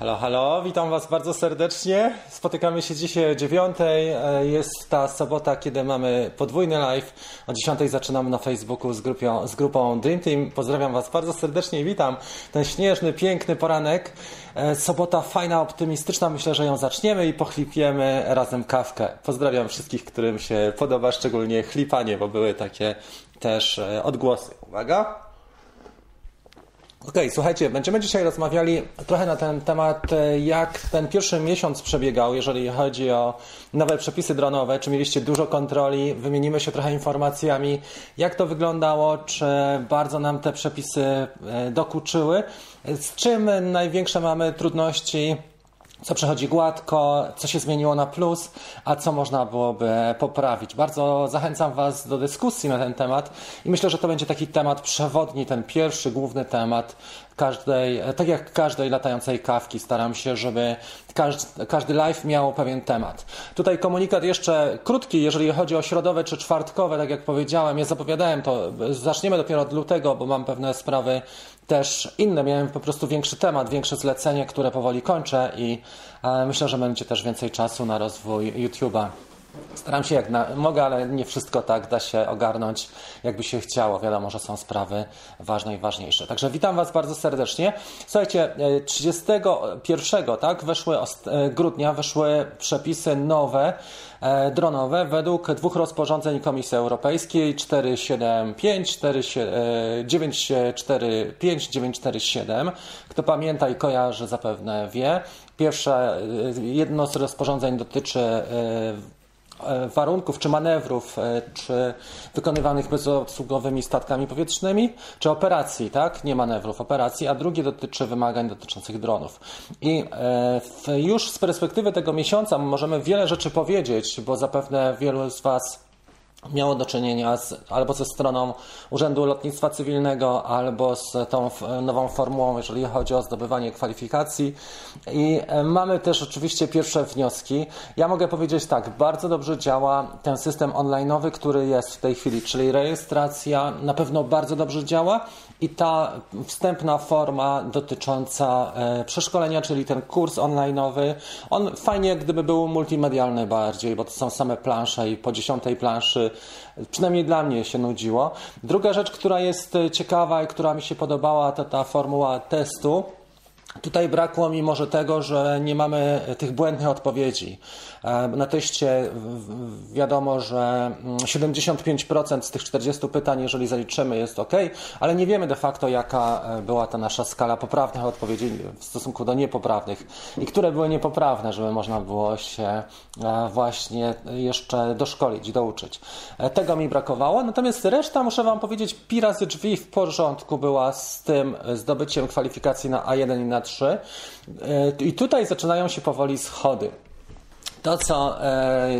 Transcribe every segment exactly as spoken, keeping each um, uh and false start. Halo, halo, witam Was bardzo serdecznie. Spotykamy się dzisiaj o dziewiątej. Jest ta sobota, kiedy mamy podwójny live. O dziesiątej zaczynamy na Facebooku z, grupią, z grupą Dream Team. Pozdrawiam Was bardzo serdecznie i witam. Ten śnieżny, piękny poranek. Sobota fajna, optymistyczna. Myślę, że ją zaczniemy i pochlipiemy razem kawkę. Pozdrawiam wszystkich, którym się podoba, szczególnie chlipanie, bo były takie też odgłosy. Uwaga! Okej, okay, słuchajcie, będziemy dzisiaj rozmawiali trochę na ten temat, jak ten pierwszy miesiąc przebiegał, jeżeli chodzi o nowe przepisy dronowe, czy mieliście dużo kontroli, wymienimy się trochę informacjami, jak to wyglądało, czy bardzo nam te przepisy dokuczyły, z czym największe mamy trudności, co przechodzi gładko, co się zmieniło na plus, a co można byłoby poprawić. Bardzo zachęcam Was do dyskusji na ten temat i myślę, że to będzie taki temat przewodni, ten pierwszy, główny temat każdej, tak jak każdej latającej kawki. Staram się, żeby każdy, każdy live miał pewien temat. Tutaj komunikat jeszcze krótki, jeżeli chodzi o środowe czy czwartkowe, tak jak powiedziałem, ja zapowiadałem to, zaczniemy dopiero od lutego, bo mam pewne sprawy też inne, miałem po prostu większy temat, większe zlecenie, które powoli kończę i myślę, że będzie też więcej czasu na rozwój YouTube'a. Staram się jak na, mogę, ale nie wszystko tak da się ogarnąć, jakby się chciało. Wiadomo, że są sprawy ważne i ważniejsze. Także witam Was bardzo serdecznie. Słuchajcie, trzydziestego pierwszego tak, weszły, grudnia weszły przepisy nowe, e, dronowe według dwóch rozporządzeń Komisji Europejskiej czterysta siedemdziesiąt pięć, dziewięćset czterdzieści pięć, dziewięćset czterdzieści siedem. Kto pamięta i kojarzy, zapewne wie. Pierwsze, jedno z rozporządzeń dotyczy e, warunków, czy manewrów, czy wykonywanych bezobsługowymi statkami powietrznymi, czy operacji, tak? Nie manewrów, operacji, a drugie dotyczy wymagań dotyczących dronów. I już z perspektywy tego miesiąca możemy wiele rzeczy powiedzieć, bo zapewne wielu z Was miało do czynienia z, albo ze stroną Urzędu Lotnictwa Cywilnego, albo z tą nową formułą, jeżeli chodzi o zdobywanie kwalifikacji. I mamy też oczywiście pierwsze wnioski. Ja mogę powiedzieć tak, bardzo dobrze działa ten system online'owy, który jest w tej chwili, czyli rejestracja na pewno bardzo dobrze działa i ta wstępna forma dotycząca przeszkolenia, czyli ten kurs online'owy, on fajnie gdyby był multimedialny bardziej, bo to są same plansze i po dziesiątej planszy przynajmniej dla mnie się nudziło. Druga rzecz, która jest ciekawa i która mi się podobała, to ta formuła testu. Tutaj brakło mi może tego, że nie mamy tych błędnych odpowiedzi. Na teście wiadomo, że siedemdziesiąt pięć procent z tych czterdziestu pytań, jeżeli zaliczymy, jest ok, ale nie wiemy de facto, jaka była ta nasza skala poprawnych odpowiedzi w stosunku do niepoprawnych i które były niepoprawne, żeby można było się właśnie jeszcze doszkolić, douczyć. Tego mi brakowało, natomiast reszta, muszę Wam powiedzieć, pi razy drzwi w porządku była z tym zdobyciem kwalifikacji na A jeden i na trzy i tutaj zaczynają się powoli schody. To, co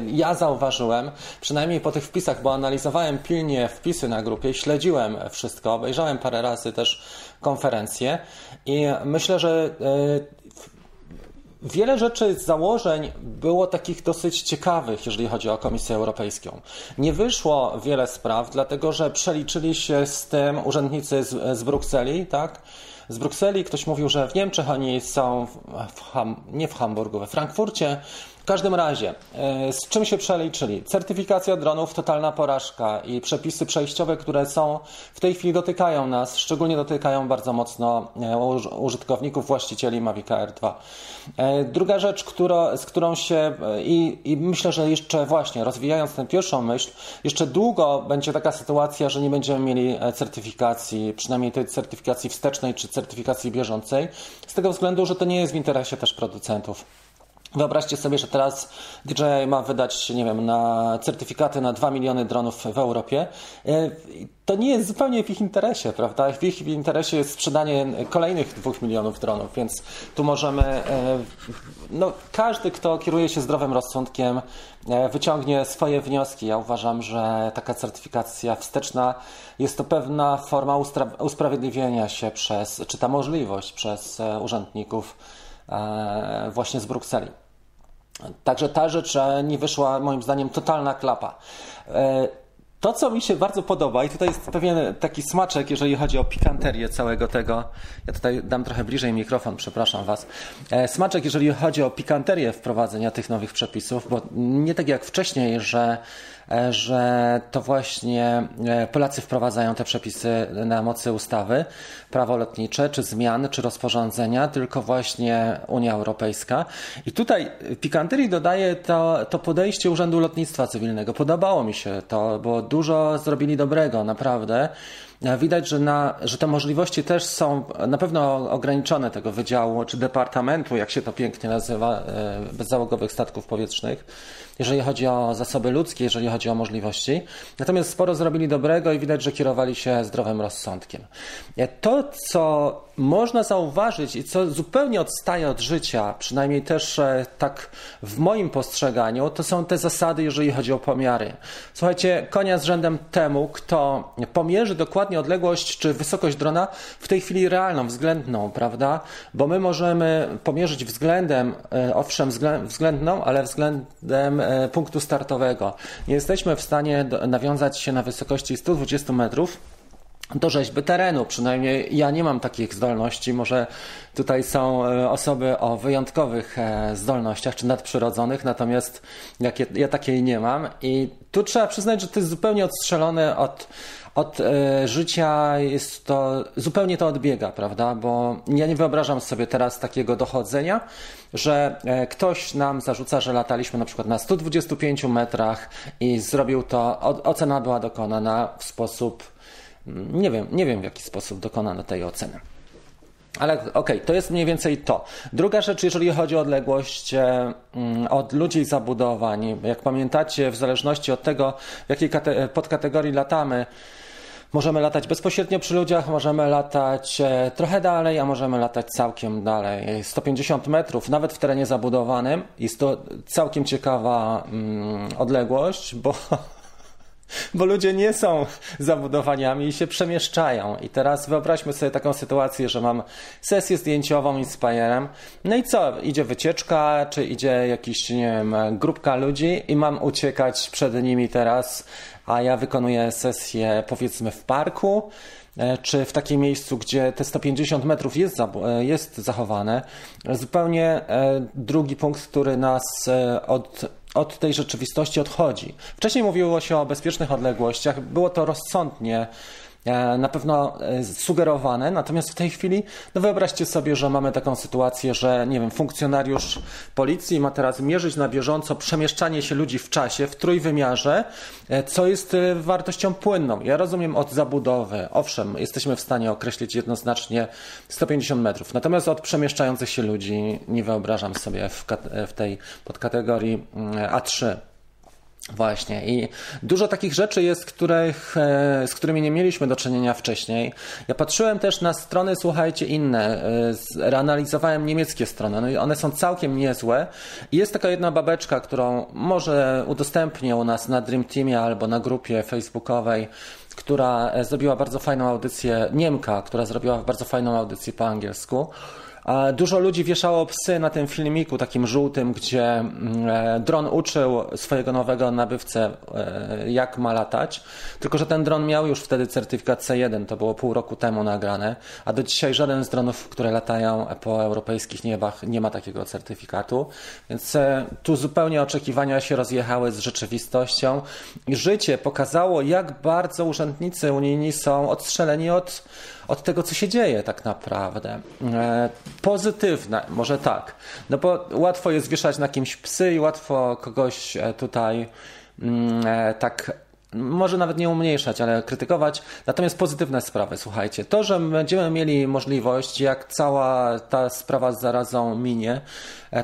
ja zauważyłem, przynajmniej po tych wpisach, bo analizowałem pilnie wpisy na grupie, śledziłem wszystko, obejrzałem parę razy też konferencje i myślę, że wiele rzeczy z założeń było takich dosyć ciekawych, jeżeli chodzi o Komisję Europejską. Nie wyszło wiele spraw, dlatego że przeliczyli się z tym urzędnicy z, z Brukseli, tak? Z Brukseli ktoś mówił, że w Niemczech oni są, w Ham, nie w Hamburgu, we Frankfurcie. W każdym razie, z czym się przeliczyli? Certyfikacja dronów, totalna porażka i przepisy przejściowe, które są w tej chwili dotykają nas, szczególnie dotykają bardzo mocno użytkowników, właścicieli Mavica R dwa. Druga rzecz, która, z którą się i, i myślę, że jeszcze właśnie rozwijając tę pierwszą myśl, jeszcze długo będzie taka sytuacja, że nie będziemy mieli certyfikacji, przynajmniej tej certyfikacji wstecznej czy certyfikacji bieżącej, z tego względu, że to nie jest w interesie też producentów. Wyobraźcie sobie, że teraz D J I ma wydać, nie wiem, na certyfikaty na dwa miliony dronów w Europie. To nie jest zupełnie w ich interesie, prawda? W ich interesie jest sprzedanie kolejnych dwóch milionów dronów, więc tu możemy, no każdy, kto kieruje się zdrowym rozsądkiem, wyciągnie swoje wnioski. Ja uważam, że taka certyfikacja wsteczna jest to pewna forma ustra- usprawiedliwienia się przez, czy ta możliwość przez urzędników właśnie z Brukseli. Także ta rzecz nie wyszła, moim zdaniem, totalna klapa. To, To, co mi się bardzo podoba, i tutaj jest pewien taki smaczek, jeżeli chodzi o pikanterię całego tego, ja tutaj dam trochę bliżej mikrofon, przepraszam Was, smaczek, jeżeli chodzi o pikanterię wprowadzenia tych nowych przepisów, bo nie tak jak wcześniej, że że to właśnie Polacy wprowadzają te przepisy na mocy ustawy, prawo lotnicze, czy zmian, czy rozporządzenia, tylko właśnie Unia Europejska. I tutaj pikanterii dodaje to, to podejście Urzędu Lotnictwa Cywilnego. Podobało mi się to, bo dużo zrobili dobrego, naprawdę. Widać, że, na, że te możliwości też są na pewno ograniczone tego wydziału czy departamentu, jak się to pięknie nazywa, bezzałogowych statków powietrznych, jeżeli chodzi o zasoby ludzkie, jeżeli chodzi o możliwości. Natomiast sporo zrobili dobrego i widać, że kierowali się zdrowym rozsądkiem. To, co można zauważyć i co zupełnie odstaje od życia, przynajmniej też tak w moim postrzeganiu, to są te zasady, jeżeli chodzi o pomiary. Słuchajcie, konia z rzędem temu, kto pomierzy dokładnie odległość czy wysokość drona, w tej chwili realną, względną, prawda? Bo my możemy pomierzyć względem, owszem względną, ale względem punktu startowego. Nie jesteśmy w stanie nawiązać się na wysokości sto dwadzieścia metrów do rzeźby terenu. Przynajmniej ja nie mam takich zdolności. Może tutaj są osoby o wyjątkowych zdolnościach czy nadprzyrodzonych, natomiast ja takiej nie mam. I tu trzeba przyznać, że to jest zupełnie odstrzelone od Od y, życia jest to, zupełnie to odbiega, prawda? Bo ja nie wyobrażam sobie teraz takiego dochodzenia, że y, ktoś nam zarzuca, że lataliśmy na przykład na sto dwudziestu pięciu metrach i zrobił to, o, ocena była dokonana w sposób, nie wiem, nie wiem w jaki sposób dokonano tej oceny. Ale okej, okay, to jest mniej więcej to. Druga rzecz, jeżeli chodzi o odległość od ludzi i zabudowań. Jak pamiętacie, w zależności od tego, w jakiej kate- podkategorii latamy, możemy latać bezpośrednio przy ludziach, możemy latać trochę dalej, a możemy latać całkiem dalej. sto pięćdziesiąt metrów, nawet w terenie zabudowanym. Jest to całkiem ciekawa mm, odległość, bo... Bo ludzie nie są zabudowaniami i się przemieszczają. I teraz wyobraźmy sobie taką sytuację, że mam sesję zdjęciową Inspirem. No i co? Idzie wycieczka, czy idzie jakiś, nie wiem, grupka ludzi i mam uciekać przed nimi teraz, a ja wykonuję sesję, powiedzmy, w parku, czy w takim miejscu, gdzie te sto pięćdziesiąt metrów jest, jest zachowane. Zupełnie drugi punkt, który nas od... od tej rzeczywistości odchodzi. Wcześniej mówiło się o bezpiecznych odległościach, było to rozsądnie na pewno sugerowane, natomiast w tej chwili, no wyobraźcie sobie, że mamy taką sytuację, że nie wiem, funkcjonariusz policji ma teraz mierzyć na bieżąco przemieszczanie się ludzi w czasie, w trójwymiarze, co jest wartością płynną. Ja rozumiem od zabudowy, owszem, jesteśmy w stanie określić jednoznacznie sto pięćdziesiąt metrów, natomiast od przemieszczających się ludzi nie wyobrażam sobie w, kat- w tej podkategorii A trzy. Właśnie i dużo takich rzeczy jest, których, z którymi nie mieliśmy do czynienia wcześniej. Ja patrzyłem też na strony, słuchajcie, inne, reanalizowałem niemieckie strony, no i one są całkiem niezłe. Jest taka jedna babeczka, którą może udostępnię u nas na Dream Teamie albo na grupie facebookowej, która zrobiła bardzo fajną audycję, Niemka, która zrobiła bardzo fajną audycję po angielsku. Dużo ludzi wieszało psy na tym filmiku takim żółtym, gdzie dron uczył swojego nowego nabywcę, jak ma latać. Tylko że ten dron miał już wtedy certyfikat C jeden, to było pół roku temu nagrane, a do dzisiaj żaden z dronów, które latają po europejskich niebach, nie ma takiego certyfikatu. Więc tu zupełnie oczekiwania się rozjechały z rzeczywistością i życie pokazało, jak bardzo urzędnicy unijni są odstrzeleni od od tego, co się dzieje tak naprawdę. E, pozytywne, może tak. No bo łatwo jest wieszać na kimś psy i łatwo kogoś tutaj e, tak, może nawet nie umniejszać, ale krytykować. Natomiast pozytywne sprawy, słuchajcie. To, że będziemy mieli możliwość, jak cała ta sprawa z zarazą minie,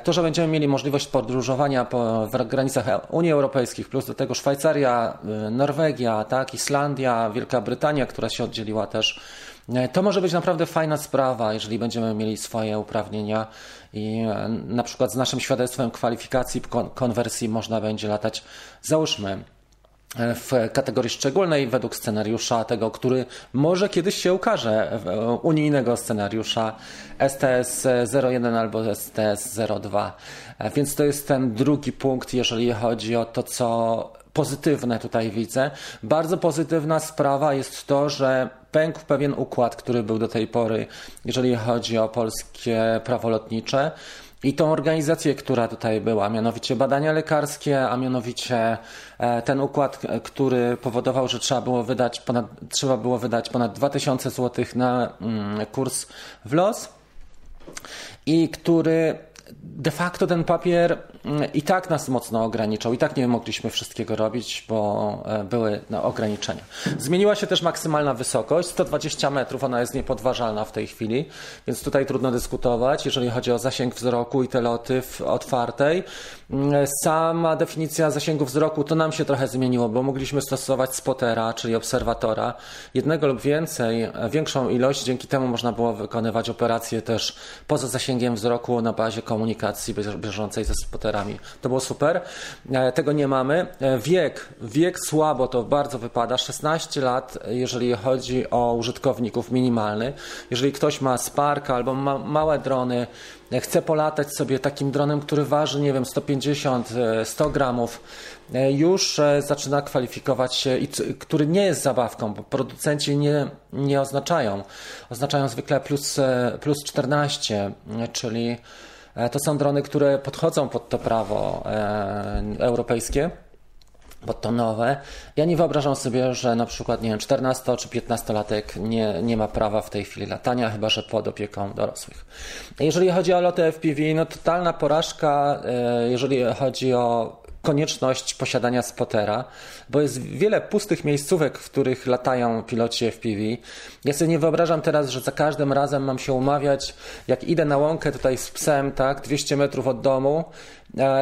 to, że będziemy mieli możliwość podróżowania po, w granicach Unii Europejskiej, plus do tego Szwajcaria, Norwegia, tak, Islandia, Wielka Brytania, która się oddzieliła też. To może być naprawdę fajna sprawa, jeżeli będziemy mieli swoje uprawnienia i na przykład z naszym świadectwem kwalifikacji, konwersji można będzie latać, załóżmy, w kategorii szczególnej według scenariusza tego, który może kiedyś się ukaże, unijnego scenariusza S T S zero jeden albo S T S zero dwa. Więc to jest ten drugi punkt, jeżeli chodzi o to, co pozytywne tutaj widzę. Bardzo pozytywna sprawa jest to, że pękł pewien układ, który był do tej pory, jeżeli chodzi o polskie prawo lotnicze i tą organizację, która tutaj była, mianowicie badania lekarskie, a mianowicie ten układ, który powodował, że trzeba było wydać ponad, trzeba było wydać ponad dwa tysiące złotych na kurs w los i który de facto ten papier i tak nas mocno ograniczał, i tak nie mogliśmy wszystkiego robić, bo były no, ograniczenia. Zmieniła się też maksymalna wysokość, sto dwadzieścia metrów, ona jest niepodważalna w tej chwili, więc tutaj trudno dyskutować, jeżeli chodzi o zasięg wzroku i te loty w otwartej. Sama definicja zasięgu wzroku to nam się trochę zmieniło, bo mogliśmy stosować spotera, czyli obserwatora, jednego lub więcej, większą ilość, dzięki temu można było wykonywać operacje też poza zasięgiem wzroku na bazie komunikacji bieżącej ze spoterami. To było super. Tego nie mamy. Wiek. Wiek słabo to bardzo wypada. szesnaście lat, jeżeli chodzi o użytkowników, minimalny. Jeżeli ktoś ma Sparka albo ma małe drony, chce polatać sobie takim dronem, który waży, nie wiem, sto pięćdziesiąt do stu gramów, już zaczyna kwalifikować się, i który nie jest zabawką, bo producenci nie, nie oznaczają. Oznaczają zwykle plus, plus czternaście, czyli to są drony, które podchodzą pod to prawo e, europejskie, pod to nowe. Ja nie wyobrażam sobie, że na przykład nie wiem, czternasto- czy piętnastolatek nie, nie ma prawa w tej chwili latania, chyba że pod opieką dorosłych. Jeżeli chodzi o loty F P V, no totalna porażka, e, jeżeli chodzi o konieczność posiadania spotera, bo jest wiele pustych miejscówek, w których latają piloci F P V. Ja sobie nie wyobrażam teraz, że za każdym razem mam się umawiać, jak idę na łąkę tutaj z psem, tak, dwieście metrów od domu,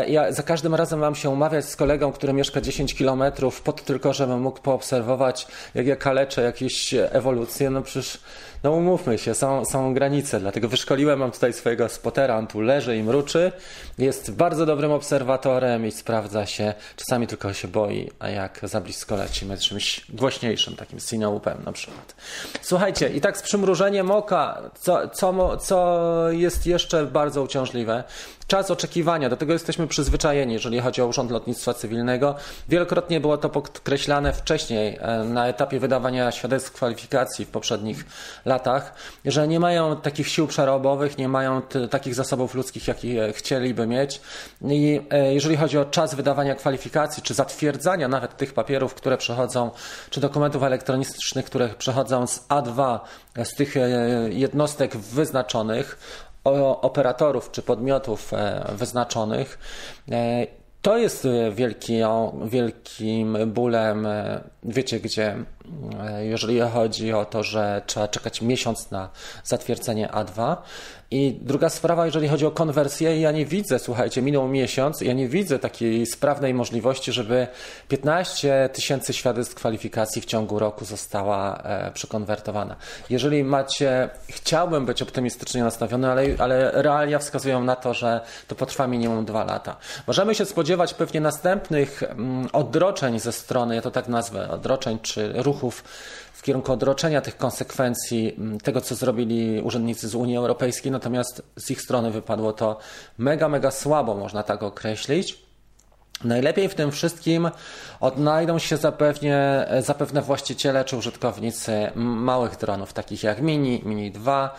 ja za każdym razem mam się umawiać z kolegą, który mieszka dziesięć kilometrów, po to tylko, żebym mógł poobserwować, jak ja kaleczę jakieś ewolucje. No przecież, no umówmy się, są, są granice, dlatego wyszkoliłem, mam tutaj swojego spotera, on tu leży i mruczy, jest bardzo dobrym obserwatorem i sprawdza się, czasami tylko się boi, a jak za blisko lecimy czymś głośniejszym, takim sinoupem na przykład. Słuchajcie, i tak z przymrużeniem oka, co, co, co jest jeszcze bardzo uciążliwe, czas oczekiwania, do tego jesteśmy przyzwyczajeni, jeżeli chodzi o Urząd Lotnictwa Cywilnego. Wielokrotnie było to podkreślane wcześniej na etapie wydawania świadectw kwalifikacji w poprzednich latach, że nie mają takich sił przerobowych, nie mają t- takich zasobów ludzkich, jakie chcieliby mieć. I e, jeżeli chodzi o czas wydawania kwalifikacji, czy zatwierdzania nawet tych papierów, które przechodzą, czy dokumentów elektronicznych, które przechodzą z A dwa, z tych e, jednostek wyznaczonych, operatorów czy podmiotów wyznaczonych. To jest wielki, wielkim bólem, wiecie gdzie, jeżeli chodzi o to, że trzeba czekać miesiąc na zatwierdzenie A dwa. I druga sprawa, jeżeli chodzi o konwersję, ja nie widzę, słuchajcie, minął miesiąc, ja nie widzę takiej sprawnej możliwości, żeby piętnaście tysięcy świadectw kwalifikacji w ciągu roku została e, przekonwertowana. Jeżeli macie, chciałbym być optymistycznie nastawiony, ale, ale realia wskazują na to, że to potrwa minimum dwa lata. Możemy się spodziewać pewnie następnych mm, odroczeń ze strony, ja to tak nazwę, odroczeń czy ruchów w kierunku odroczenia tych konsekwencji tego, co zrobili urzędnicy z Unii Europejskiej, natomiast z ich strony wypadło to mega, mega słabo, można tak określić. Najlepiej w tym wszystkim odnajdą się zapewne, zapewne właściciele czy użytkownicy małych dronów, takich jak Mini, Mini dwa,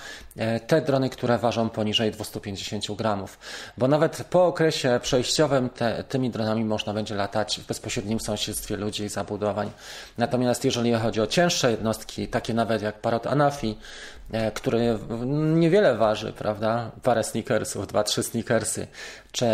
te drony, które ważą poniżej dwieście pięćdziesiąt gramów, bo nawet po okresie przejściowym te, tymi dronami można będzie latać w bezpośrednim sąsiedztwie ludzi i zabudowań. Natomiast jeżeli chodzi o cięższe jednostki, takie nawet jak Parrot Anafi, który niewiele waży, prawda? Parę sneakersów, dwa, trzy sneakersy, czy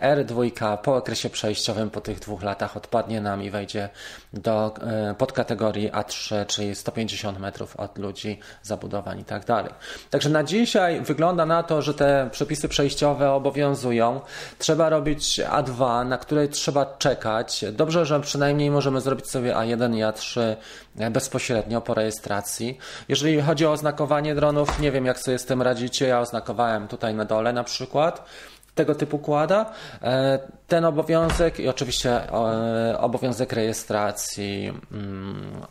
R dwa po okresie przejściowym po tych dwóch latach odpadnie nam i wejdzie do podkategorii A trzy, czyli sto pięćdziesiąt metrów od ludzi, zabudowań i tak dalej. Także na dzisiaj wygląda na to, że te przepisy przejściowe obowiązują. Trzeba robić A dwa, na której trzeba czekać. Dobrze, że przynajmniej możemy zrobić sobie A jeden i A trzy bezpośrednio po rejestracji. Jeżeli chodzi o oznakowanie dronów, nie wiem jak sobie z tym radzicie, ja oznakowałem tutaj na dole na przykład. Tego typu kłada ten obowiązek i oczywiście obowiązek rejestracji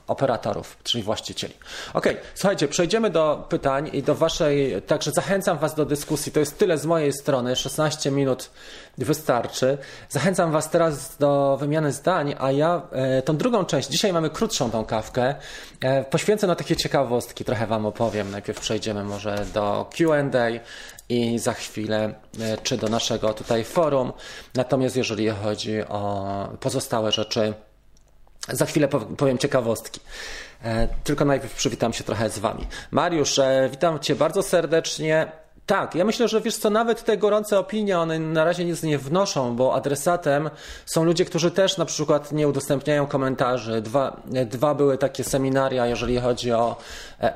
operatorów, czyli właścicieli. Ok, słuchajcie, przejdziemy do pytań i do waszej, także zachęcam was do dyskusji. To jest tyle z mojej strony, szesnaście minut wystarczy. Zachęcam Was teraz do wymiany zdań, a ja e, tą drugą część, dzisiaj mamy krótszą tą kawkę, e, poświęcę na takie ciekawostki, trochę Wam opowiem. Najpierw przejdziemy może do Q and A i za chwilę e, czy do naszego tutaj forum. Natomiast jeżeli chodzi o pozostałe rzeczy, za chwilę powiem ciekawostki. E, tylko najpierw przywitam się trochę z Wami. Mariusz, e, witam Cię bardzo serdecznie. Tak, ja myślę, że wiesz co, nawet te gorące opinie, one na razie nic nie wnoszą, bo adresatem są ludzie, którzy też na przykład nie udostępniają komentarzy. Dwa, dwa były takie seminaria, jeżeli chodzi o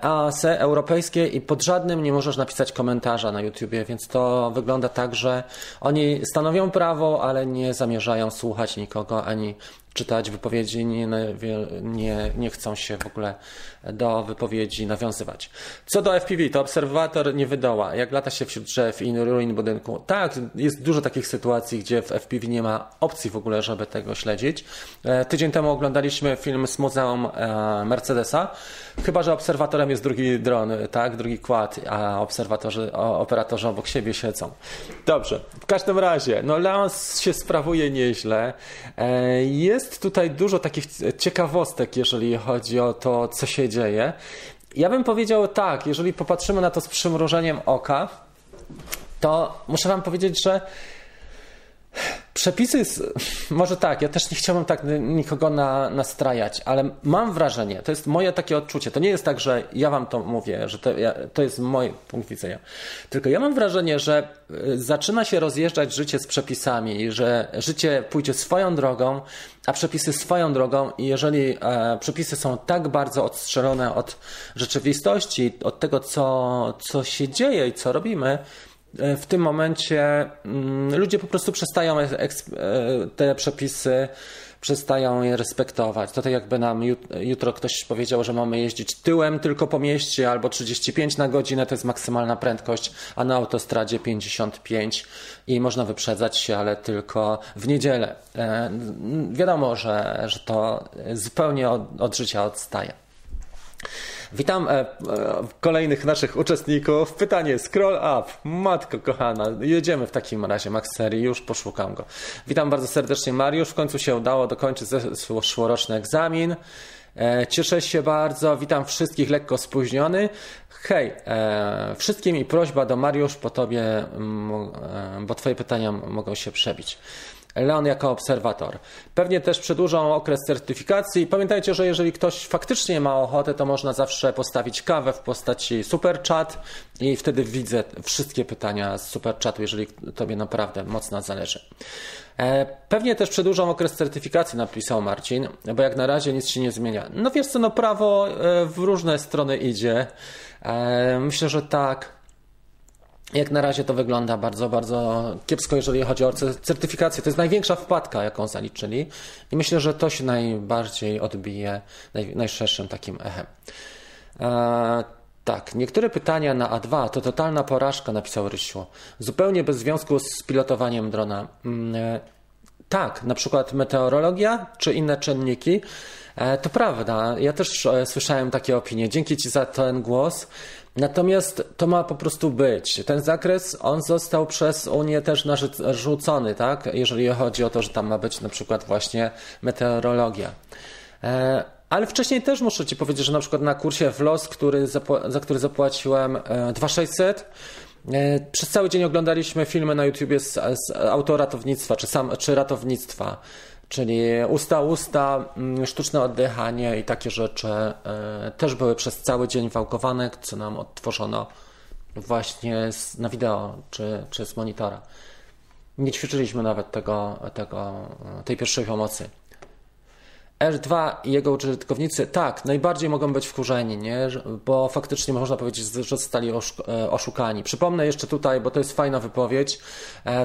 A A C europejskie i pod żadnym nie możesz napisać komentarza na YouTubie, więc to wygląda tak, że oni stanowią prawo, ale nie zamierzają słuchać nikogo ani czytać wypowiedzi, nie, nie, nie chcą się w ogóle do wypowiedzi nawiązywać. Co do F P V, to obserwator nie wydoła, jak lata się wśród drzew i ruin budynku. Tak, jest dużo takich sytuacji, gdzie w F P V nie ma opcji w ogóle, żeby tego śledzić. Tydzień temu oglądaliśmy film z Muzeum Mercedesa, chyba że obserwatorem jest drugi dron, tak, drugi quad, a obserwatorzy, operatorzy obok siebie siedzą. Dobrze, w każdym razie, no Leons się sprawuje nieźle. Jest Jest tutaj dużo takich ciekawostek, jeżeli chodzi o to, co się dzieje. Ja bym powiedział tak, jeżeli popatrzymy na to z przymrużeniem oka, to muszę Wam powiedzieć, że przepisy, może tak, ja też nie chciałbym tak nikogo na, nastrajać, ale mam wrażenie, to jest moje takie odczucie, to nie jest tak, że ja Wam to mówię, że to, ja, to jest mój punkt widzenia, tylko ja mam wrażenie, że zaczyna się rozjeżdżać życie z przepisami, że życie pójdzie swoją drogą, a przepisy swoją drogą i jeżeli e, przepisy są tak bardzo odstrzelone od rzeczywistości, od tego, co, co się dzieje i co robimy, w tym momencie ludzie po prostu przestają te przepisy, przestają je respektować. To tak jakby nam jutro ktoś powiedział, że mamy jeździć tyłem tylko po mieście albo trzydzieści pięć na godzinę, to jest maksymalna prędkość, a na autostradzie pięćdziesiąt pięć i można wyprzedzać się, ale tylko w niedzielę. Wiadomo, że, że to zupełnie od, od życia odstaje. Witam e, e, kolejnych naszych uczestników. Pytanie, scroll up. Matko kochana, jedziemy w takim razie, Max Serii, już poszukam go. Witam bardzo serdecznie Mariusz, w końcu się udało dokończyć zeszłoroczny egzamin. E, cieszę się bardzo, witam wszystkich, lekko spóźniony. Hej, e, wszystkim i prośba do Mariusz, po tobie, m, e, bo twoje pytania mogą się przebić. Leon jako obserwator. Pewnie też przedłużą okres certyfikacji. Pamiętajcie, że jeżeli ktoś faktycznie ma ochotę, to można zawsze postawić kawę w postaci superchat i wtedy widzę wszystkie pytania z superchatu, jeżeli Tobie naprawdę mocno zależy. Pewnie też przedłużą okres certyfikacji, napisał Marcin, bo jak na razie nic się nie zmienia. No wiesz co, no prawo w różne strony idzie. Myślę, że tak. Jak na razie to wygląda bardzo, bardzo kiepsko, jeżeli chodzi o certyfikację. To jest największa wpadka, jaką zaliczyli i myślę, że to się najbardziej odbije naj, najszerszym takim echem. Eee, tak, niektóre pytania na A dwa to totalna porażka, napisał Rysiu. Zupełnie bez związku z pilotowaniem drona. Eee, tak, na przykład meteorologia czy inne czynniki. Eee, to prawda, ja też e, słyszałem takie opinie. Dzięki Ci za ten głos. Natomiast to ma po prostu być. Ten zakres, on został przez Unię też narzucony, tak? Jeżeli chodzi o to, że tam ma być na przykład właśnie meteorologia. Ale wcześniej też muszę Ci powiedzieć, że na przykład na kursie w Los, który zapł- za który zapłaciłem dwa tysiące sześćset, przez cały dzień oglądaliśmy filmy na YouTubie z, z autoratownictwa, czy, sam, czy ratownictwa. Czyli usta, usta, sztuczne oddychanie i takie rzeczy też były przez cały dzień wałkowane, co nam odtworzono właśnie z, na wideo czy, czy z monitora. Nie ćwiczyliśmy nawet tego, tego, tej pierwszej pomocy. R dwa i jego użytkownicy, tak, najbardziej mogą być wkurzeni, nie? Bo faktycznie można powiedzieć, że zostali oszukani. Przypomnę jeszcze tutaj, bo to jest fajna wypowiedź,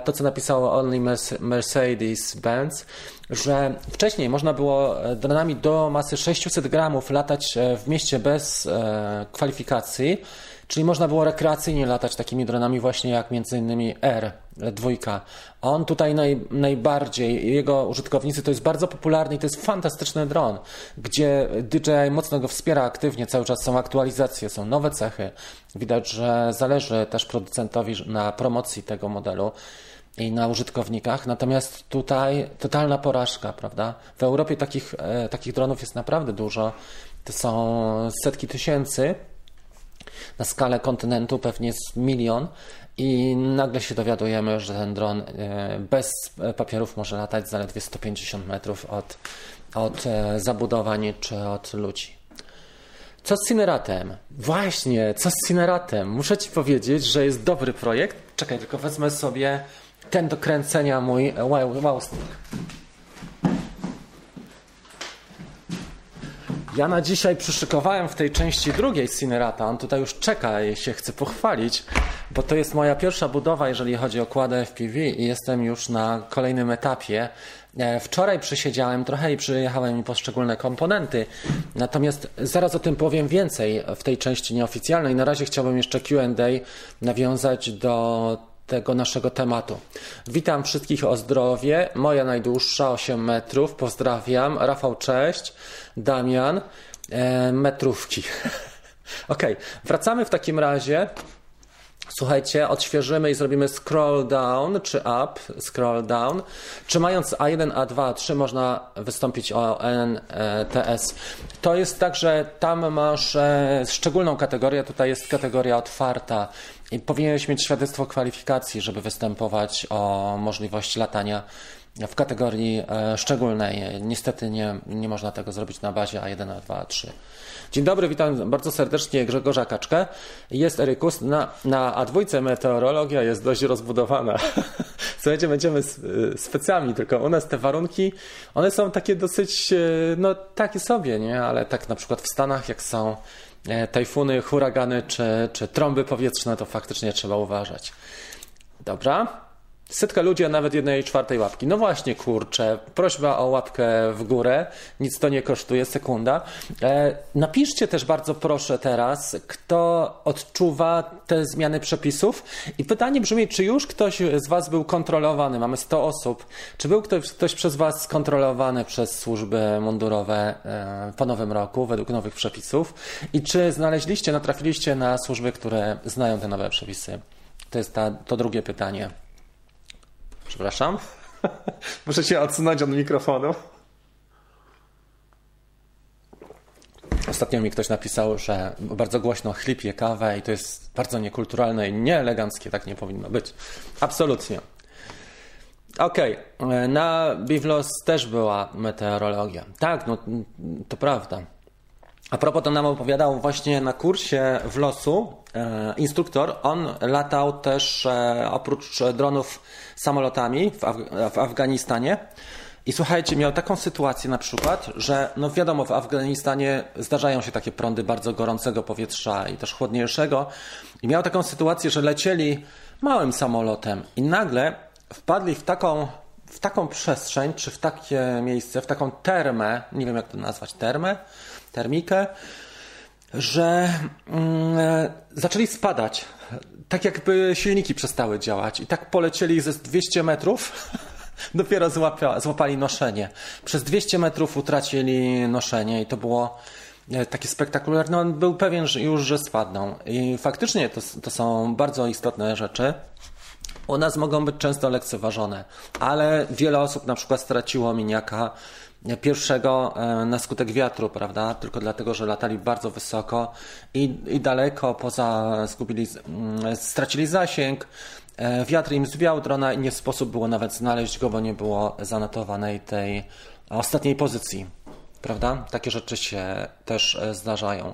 to co napisało Only Mercedes-Benz, że wcześniej można było dronami do masy sześćset gramów latać w mieście bez kwalifikacji, czyli można było rekreacyjnie latać takimi dronami właśnie jak między innymi R dwa. On tutaj naj, najbardziej, jego użytkownicy, to jest bardzo popularny i to jest fantastyczny dron, gdzie D J I mocno go wspiera aktywnie, cały czas są aktualizacje, są nowe cechy. Widać, że zależy też producentowi na promocji tego modelu. i na użytkownikach, natomiast tutaj totalna porażka, prawda? W Europie takich, e, takich dronów jest naprawdę dużo, to są setki tysięcy, na skalę kontynentu pewnie jest milion i nagle się dowiadujemy, że ten dron e, bez papierów może latać zaledwie sto pięćdziesiąt metrów od, od e, zabudowań czy od ludzi. Co z Cineratem? Właśnie, co z Cineratem? Muszę Ci powiedzieć, że jest dobry projekt. Czekaj, tylko wezmę sobie ten do kręcenia mój wow, wow stick. Ja na dzisiaj przyszykowałem w tej części drugiej Cinerata. On tutaj już czeka i się chce pochwalić, bo to jest moja pierwsza budowa, jeżeli chodzi o kładę F P V i jestem już na kolejnym etapie. Wczoraj przesiedziałem trochę i przyjechałem mi poszczególne komponenty, natomiast zaraz o tym powiem więcej w tej części nieoficjalnej. Na razie chciałbym jeszcze Q and A nawiązać do tego naszego tematu. Witam wszystkich o zdrowie, moja najdłuższa osiem metrów, pozdrawiam, Rafał cześć, Damian, e, metrówki. Ok, wracamy w takim razie. Słuchajcie, odświeżymy i zrobimy scroll down czy up, scroll down. Trzymając A jeden, A dwa, A trzy można wystąpić o N T S. To jest tak, że tam masz e, szczególną kategorię, tutaj jest kategoria otwarta i powinieneś mieć świadectwo kwalifikacji, żeby występować o możliwość latania w kategorii e, szczególnej. Niestety nie, nie można tego zrobić na bazie A jeden, A dwa, A trzy. Dzień dobry, witam bardzo serdecznie Grzegorza Kaczkę. Jest Erykus. Na, na A dwa meteorologia jest dość rozbudowana. Słuchajcie, będziemy z, z specjami, tylko u nas te warunki, one są takie dosyć, no takie sobie, nie? Ale tak na przykład w Stanach, jak są tajfuny, huragany czy, czy trąby powietrzne, to faktycznie trzeba uważać. Dobra. Setka ludzi, a nawet jednej czwartej łapki. No właśnie, kurczę, prośba o łapkę w górę, nic to nie kosztuje, sekunda. E, napiszcie też bardzo proszę teraz, kto odczuwa te zmiany przepisów i pytanie brzmi, czy już ktoś z Was był kontrolowany, mamy sto osób, czy był ktoś, ktoś przez Was skontrolowany przez służby mundurowe e, po nowym roku według nowych przepisów i czy znaleźliście, natrafiliście na służby, które znają te nowe przepisy? To jest ta, to drugie pytanie. Przepraszam, muszę się odsunąć od mikrofonu. Ostatnio mi ktoś napisał, że bardzo głośno chlipie kawę i to jest bardzo niekulturalne i nieeleganckie, tak nie powinno być. Absolutnie. Okej, okay. Na Bivlos też była meteorologia. Tak, no to prawda. A propos, to nam opowiadał właśnie na kursie w Losu e, instruktor. On latał też e, oprócz dronów samolotami w, Af- w Afganistanie. I słuchajcie, miał taką sytuację na przykład, że no wiadomo, w Afganistanie zdarzają się takie prądy bardzo gorącego powietrza i też chłodniejszego. I miał taką sytuację, że lecieli małym samolotem i nagle wpadli w taką... w taką przestrzeń, czy w takie miejsce, w taką termę, nie wiem jak to nazwać, termę, termikę, że mm, zaczęli spadać, tak jakby silniki przestały działać i tak polecieli ze dwieście metrów, dopiero złapa, złapali noszenie. Przez dwieście metrów utracili noszenie i to było takie spektakularne. On był pewien że już, że spadną i faktycznie to, to są bardzo istotne rzeczy. U nas mogą być często lekceważone, ale wiele osób na przykład straciło miniaka pierwszego na skutek wiatru, prawda? Tylko dlatego, że latali bardzo wysoko i, i daleko poza, zgubili, stracili zasięg, wiatr im zwiał drona i nie sposób było nawet znaleźć go, bo nie było zanotowanej tej ostatniej pozycji, prawda? Takie rzeczy się też zdarzają.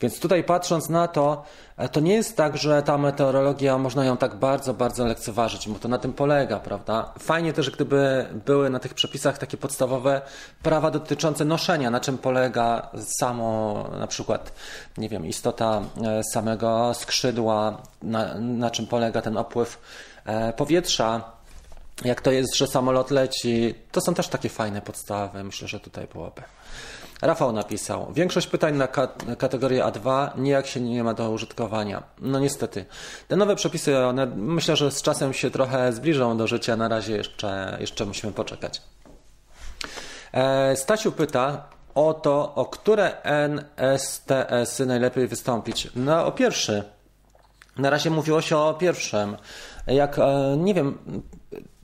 Więc tutaj patrząc na to, to nie jest tak, że ta meteorologia można ją tak bardzo, bardzo lekceważyć, bo to na tym polega, prawda? Fajnie też, gdyby były na tych przepisach takie podstawowe prawa dotyczące noszenia, na czym polega samo, na przykład, nie wiem, istota samego skrzydła, na, na czym polega ten opływ powietrza. Jak to jest, że samolot leci, to są też takie fajne podstawy, myślę, że tutaj byłoby. Rafał napisał, większość pytań na kat- kategorię A dwa nijak się nie ma do użytkowania. No niestety, te nowe przepisy, one myślę, że z czasem się trochę zbliżą do życia, na razie jeszcze, jeszcze musimy poczekać. E, Stasiu pyta o to, o które N S T S-y najlepiej wystąpić. No o pierwszy. Na razie mówiło się o pierwszym. Jak, nie wiem,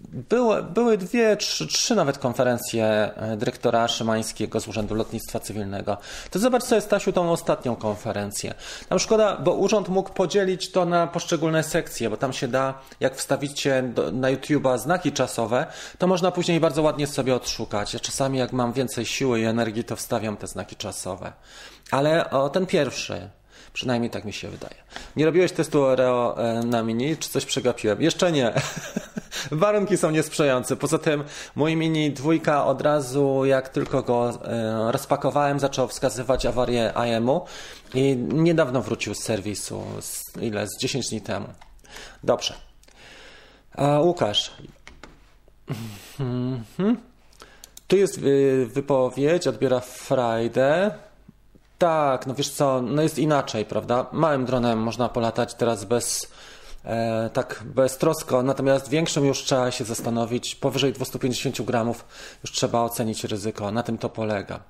były, były dwie, trzy, trzy nawet konferencje dyrektora Szymańskiego z Urzędu Lotnictwa Cywilnego. To zobacz sobie, Stasiu, tą ostatnią konferencję. Tam szkoda, bo urząd mógł podzielić to na poszczególne sekcje, bo tam się da, jak wstawicie do, na YouTube'a znaki czasowe, to można później bardzo ładnie sobie odszukać. Ja czasami jak mam więcej siły i energii, to wstawiam te znaki czasowe. Ale o, ten pierwszy... Przynajmniej tak mi się wydaje. Nie robiłeś testu Oreo na Mini? Czy coś przegapiłem? Jeszcze nie. Warunki są niesprzyjające. Poza tym mój Mini dwa od razu, jak tylko go rozpakowałem, zaczął wskazywać awarię I M U i niedawno wrócił z serwisu. Z ile? Z dziesięć dni temu. Dobrze. A Łukasz. Mhm. Tu jest wypowiedź, odbiera Friday. Tak, no wiesz co, no jest inaczej, prawda? Małym dronem można polatać teraz bez, e, tak beztrosko, natomiast większym już trzeba się zastanowić, powyżej dwieście pięćdziesiąt gramów już trzeba ocenić ryzyko, na tym to polega.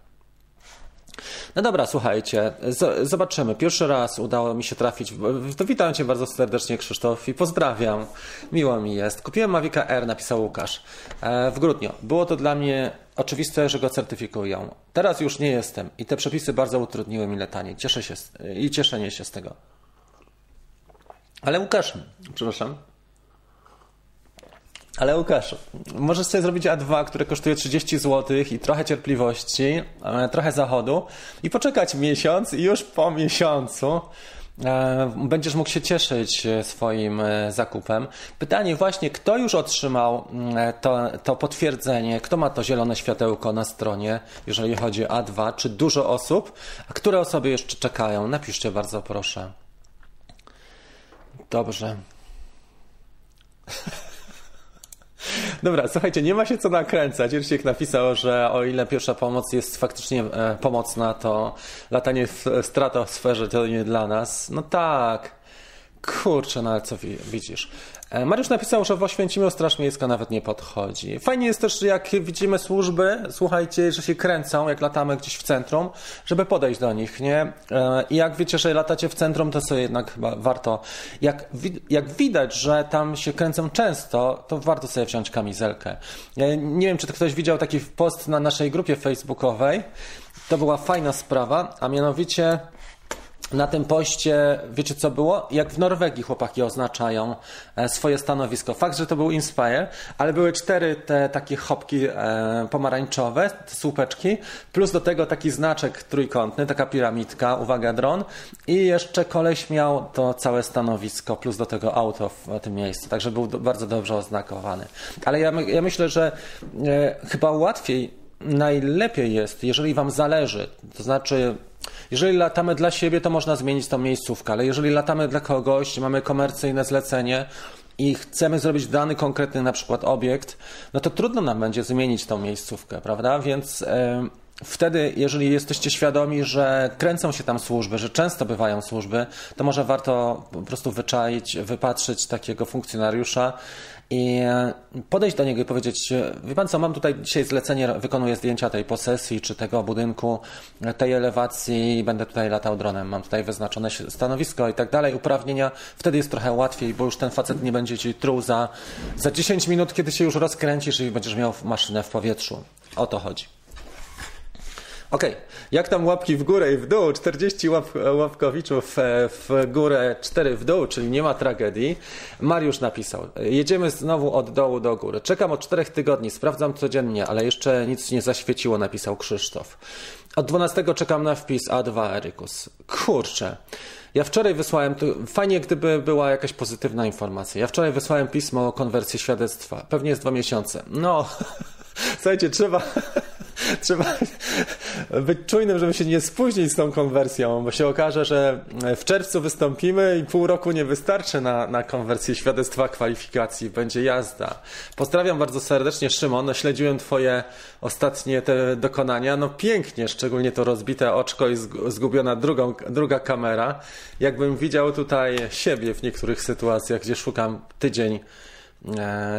No dobra, słuchajcie, z, zobaczymy. Pierwszy raz udało mi się trafić. To witam Cię bardzo serdecznie, Krzysztof, i pozdrawiam. Miło mi jest. Kupiłem Mavica R, napisał Łukasz, e, w grudniu. Było to dla mnie oczywiste, że go certyfikują. Teraz już nie jestem i te przepisy bardzo utrudniły mi latanie. Cieszę się z, i cieszenie się z tego. Ale Łukasz, przepraszam. Ale Łukasz, możesz sobie zrobić A dwa, które kosztuje trzydzieści złotych i trochę cierpliwości, trochę zachodu i poczekać miesiąc i już po miesiącu e, będziesz mógł się cieszyć swoim zakupem. Pytanie właśnie, kto już otrzymał to, to potwierdzenie, kto ma to zielone światełko na stronie, jeżeli chodzi o A dwa, czy dużo osób, a które osoby jeszcze czekają? Napiszcie bardzo proszę. Dobrze. Dobra, słuchajcie, nie ma się co nakręcać. Jurciek napisał, że o ile pierwsza pomoc jest faktycznie pomocna, to latanie w stratosferze to nie dla nas. No tak, kurczę, no ale co widzisz. Mariusz napisał, że w Oświęcimiu Straż Miejska nawet nie podchodzi. Fajnie jest też, jak widzimy służby, słuchajcie, że się kręcą, jak latamy gdzieś w centrum, żeby podejść do nich, nie? I jak wiecie, że latacie w centrum, to sobie jednak chyba warto, jak, jak widać, że tam się kręcą często, to warto sobie wziąć kamizelkę. Ja nie wiem, czy ktoś widział taki post na naszej grupie facebookowej. To była fajna sprawa, a mianowicie... Na tym poście, wiecie co było? Jak w Norwegii chłopaki oznaczają swoje stanowisko. Fakt, że to był Inspire, ale były cztery te takie chopki pomarańczowe, słupeczki, plus do tego taki znaczek trójkątny, taka piramidka, uwaga dron, i jeszcze koleś miał to całe stanowisko, plus do tego auto w tym miejscu, także był bardzo dobrze oznakowany. Ale ja, ja myślę, że e, chyba łatwiej, najlepiej jest, jeżeli Wam zależy, to znaczy... Jeżeli latamy dla siebie, to można zmienić tą miejscówkę, ale jeżeli latamy dla kogoś, mamy komercyjne zlecenie i chcemy zrobić dany konkretny na przykład obiekt, no to trudno nam będzie zmienić tą miejscówkę, prawda? Więc y, wtedy, jeżeli jesteście świadomi, że kręcą się tam służby, że często bywają służby, to może warto po prostu wyczaić, wypatrzyć takiego funkcjonariusza i podejść do niego i powiedzieć: wie pan co, mam tutaj dzisiaj zlecenie, wykonuję zdjęcia tej posesji, czy tego budynku, tej elewacji i będę tutaj latał dronem, mam tutaj wyznaczone stanowisko i tak dalej, uprawnienia. Wtedy jest trochę łatwiej, bo już ten facet nie będzie ci truł za, za dziesięć minut, kiedy się już rozkręcisz i będziesz miał maszynę w powietrzu. O to chodzi. Okej, okay. Jak tam łapki w górę i w dół, czterdzieści łap, łapkowiczów w górę, cztery w dół, czyli nie ma tragedii. Mariusz napisał, jedziemy znowu od dołu do góry. Czekam od czterech tygodni, sprawdzam codziennie, ale jeszcze nic nie zaświeciło, napisał Krzysztof. Od dwunastego czekam na wpis A dwa, Erykus. Kurczę. Ja wczoraj wysłałem, fajnie gdyby była jakaś pozytywna informacja, ja wczoraj wysłałem pismo o konwersji świadectwa. Pewnie jest dwa miesiące. No, słuchajcie, trzeba... Trzeba być czujnym, żeby się nie spóźnić z tą konwersją, bo się okaże, że w czerwcu wystąpimy i pół roku nie wystarczy na, na konwersję świadectwa kwalifikacji. Będzie jazda. Pozdrawiam bardzo serdecznie, Szymon. No, śledziłem Twoje ostatnie te dokonania. No pięknie, szczególnie to rozbite oczko i zgubiona drugą, druga kamera. Jakbym widział tutaj siebie w niektórych sytuacjach, gdzie szukam tydzień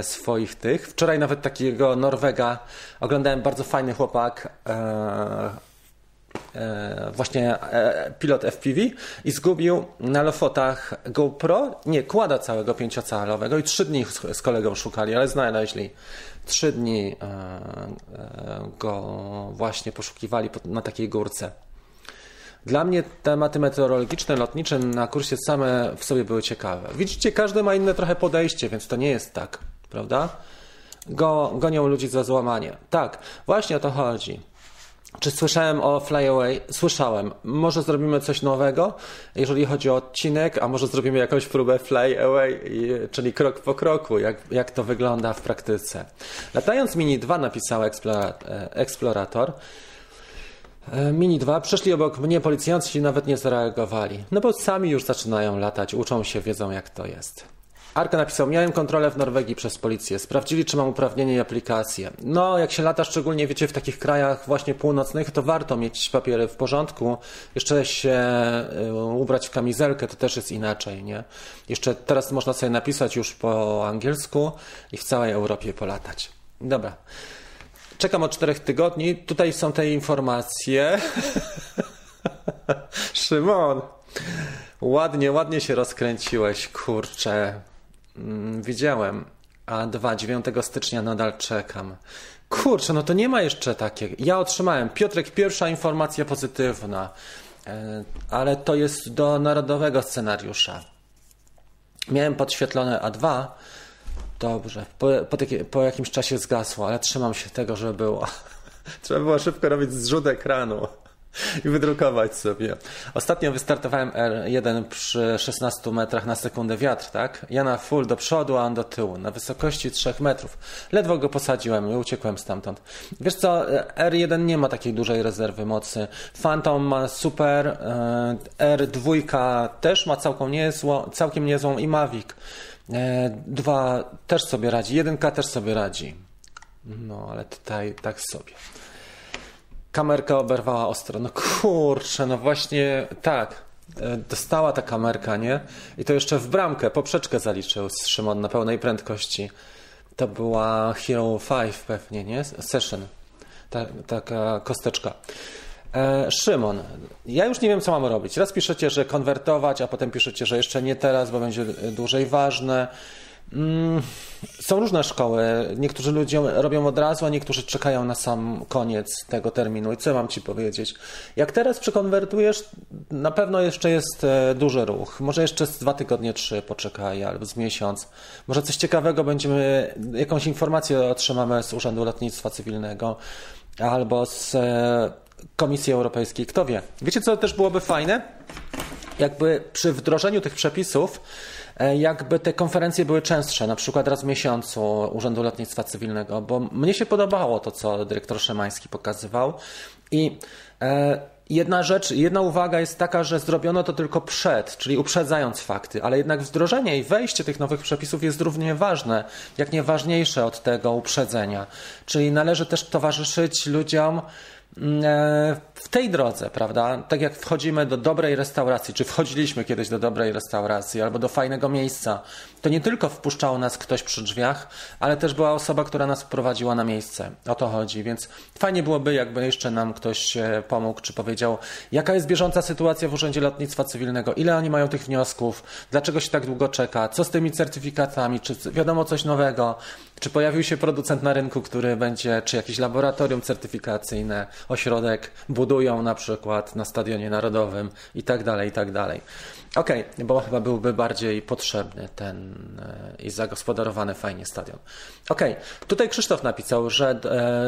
swoich tych. Wczoraj nawet takiego Norwega oglądałem, bardzo fajny chłopak, właśnie pilot F P V i zgubił na Lofotach GoPro, nie, kłada całego pięciocalowego i trzy dni z kolegą szukali, ale znaleźli. Trzy dni go właśnie poszukiwali na takiej górce. Dla mnie tematy meteorologiczne, lotnicze na kursie same w sobie były ciekawe. Widzicie, każdy ma inne trochę podejście, więc to nie jest tak, prawda? Go, gonią ludzi za złamanie. Tak, właśnie o to chodzi. Czy słyszałem o Flyaway? Słyszałem. Może zrobimy coś nowego, jeżeli chodzi o odcinek, a może zrobimy jakąś próbę Flyaway, czyli krok po kroku, jak, jak to wygląda w praktyce. Latając Mini dwa, napisał Eksplorator, Mini dwa, przyszli obok mnie policjanci i nawet nie zareagowali. No bo sami już zaczynają latać, uczą się, wiedzą jak to jest. Arka napisał, miałem kontrolę w Norwegii przez policję. Sprawdzili, czy mam uprawnienie i aplikację. No, jak się lata, szczególnie wiecie, w takich krajach właśnie północnych, to warto mieć papiery w porządku. Jeszcze się ubrać w kamizelkę, to też jest inaczej, nie? Jeszcze teraz można sobie napisać już po angielsku i w całej Europie polatać. Dobra. Czekam od czterech tygodni. Tutaj są te informacje. Szymon, ładnie, ładnie się rozkręciłeś, kurczę. Widziałem, a dwudziestego dziewiątego stycznia nadal czekam. Kurczę, no to nie ma jeszcze takiego. Ja otrzymałem, Piotrek, pierwsza informacja pozytywna, ale to jest do narodowego scenariusza. Miałem podświetlone A dwa, dobrze, po, po, po jakimś czasie zgasło, ale trzymam się tego, że było. Trzeba było szybko robić zrzut ekranu i wydrukować sobie. Ostatnio wystartowałem R jeden przy szesnastu metrach na sekundę wiatr, tak? Ja na full do przodu, a on do tyłu, na wysokości trzech metrów. Ledwo go posadziłem i uciekłem stamtąd. Wiesz co, R jeden nie ma takiej dużej rezerwy mocy. Phantom ma super, R dwa też ma całkiem niezłą, całkiem niezłą i Mavic dwa też sobie radzi, jedynka też sobie radzi. No, ale tutaj tak sobie. Kamerka oberwała ostro. No kurczę, no właśnie tak. Dostała ta kamerka, nie? I to jeszcze w bramkę, poprzeczkę zaliczył Szymon na pełnej prędkości. To była Hero pięć pewnie, nie? Session. Ta, taka kosteczka. E, Szymon, ja już nie wiem, co mam robić. Raz piszecie, że konwertować, a potem piszecie, że jeszcze nie teraz, bo będzie dłużej ważne. Mm, są różne szkoły. Niektórzy ludzie robią od razu, a niektórzy czekają na sam koniec tego terminu. I co mam ci powiedzieć? Jak teraz przekonwertujesz, na pewno jeszcze jest duży ruch. Może jeszcze z dwa tygodnie, trzy poczekaj, albo z miesiąc. Może coś ciekawego będziemy, jakąś informację otrzymamy z Urzędu Lotnictwa Cywilnego albo z Komisji Europejskiej. Kto wie? Wiecie, co też byłoby fajne? Jakby przy wdrożeniu tych przepisów jakby te konferencje były częstsze, na przykład raz w miesiącu Urzędu Lotnictwa Cywilnego, bo mnie się podobało to, co dyrektor Szymański pokazywał. I e, jedna rzecz, jedna uwaga jest taka, że zrobiono to tylko przed, czyli uprzedzając fakty, ale jednak wdrożenie i wejście tych nowych przepisów jest równie ważne, jak nie ważniejsze od tego uprzedzenia. Czyli należy też towarzyszyć ludziom w tej drodze, prawda? Tak jak wchodzimy do dobrej restauracji, czy wchodziliśmy kiedyś do dobrej restauracji albo do fajnego miejsca, to nie tylko wpuszczał nas ktoś przy drzwiach, ale też była osoba, która nas wprowadziła na miejsce. O to chodzi, więc fajnie byłoby, jakby jeszcze nam ktoś pomógł, czy powiedział, jaka jest bieżąca sytuacja w Urzędzie Lotnictwa Cywilnego, ile oni mają tych wniosków, dlaczego się tak długo czeka, co z tymi certyfikatami, czy wiadomo coś nowego, czy pojawił się producent na rynku, który będzie, czy jakieś laboratorium certyfikacyjne, ośrodek budują na przykład na Stadionie Narodowym i tak dalej, i tak dalej. Okej, okay, bo chyba byłby bardziej potrzebny ten i zagospodarowany fajnie stadion. Okej, okay, tutaj Krzysztof napisał, że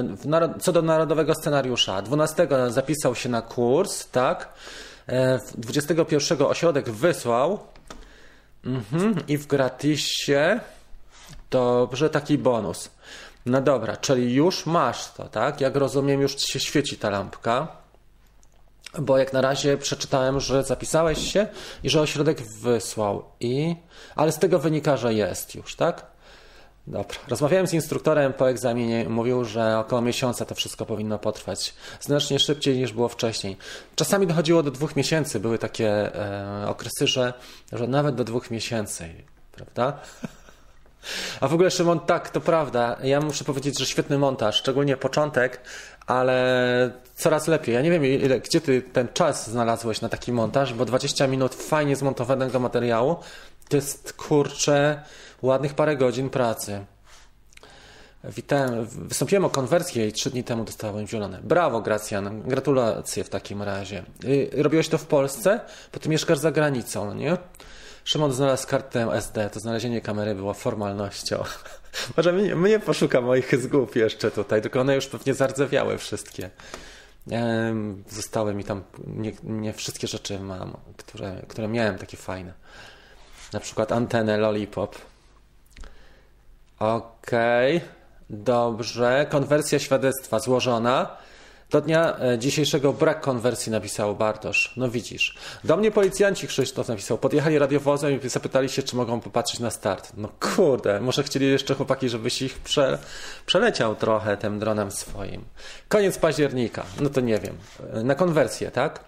w, co do narodowego scenariusza, dwunastego zapisał się na kurs, tak? dwudziestego pierwszego ośrodek wysłał mhm, i w gratisie dobrze taki bonus. No dobra, czyli już masz to, tak? Jak rozumiem, już ci się świeci ta lampka, bo jak na razie przeczytałem, że zapisałeś się i że ośrodek wysłał i... Ale z tego wynika, że jest już, tak? Dobra. Rozmawiałem z instruktorem po egzaminie, mówił, że około miesiąca to wszystko powinno potrwać. Znacznie szybciej niż było wcześniej. Czasami dochodziło do dwóch miesięcy, były takie e, okresy, że, że nawet do dwóch miesięcy, prawda? A w ogóle Szymon, tak, to prawda. Ja muszę powiedzieć, że świetny montaż, szczególnie początek, ale coraz lepiej. Ja nie wiem, ile, gdzie ty ten czas znalazłeś na taki montaż, bo dwadzieścia minut fajnie zmontowanego materiału to jest, kurczę, ładnych parę godzin pracy. Witam, wystąpiłem o konwersję i trzy dni temu dostałem zielone. Brawo, Gracjan, gratulacje w takim razie. Robiłeś to w Polsce, potem mieszkasz za granicą, nie? Szymon znalazł kartę S D, to znalezienie kamery było formalnością. Może mnie, mnie poszuka moich zgub jeszcze tutaj, tylko one już pewnie zardzewiały wszystkie. Ehm, zostały mi tam, nie, nie wszystkie rzeczy mam, które, które miałem takie fajne. Na przykład antenę Lollipop. Okej, okay, dobrze. Konwersja świadectwa złożona. Do dnia dzisiejszego brak konwersji, napisał Bartosz. No widzisz. Do mnie policjanci, Krzysztof napisał, podjechali radiowozem i zapytali się, czy mogą popatrzeć na start. No kurde, może chcieli jeszcze chłopaki, żebyś ich prze, przeleciał trochę tym dronem swoim. Koniec października. No to nie wiem. Na konwersję, tak?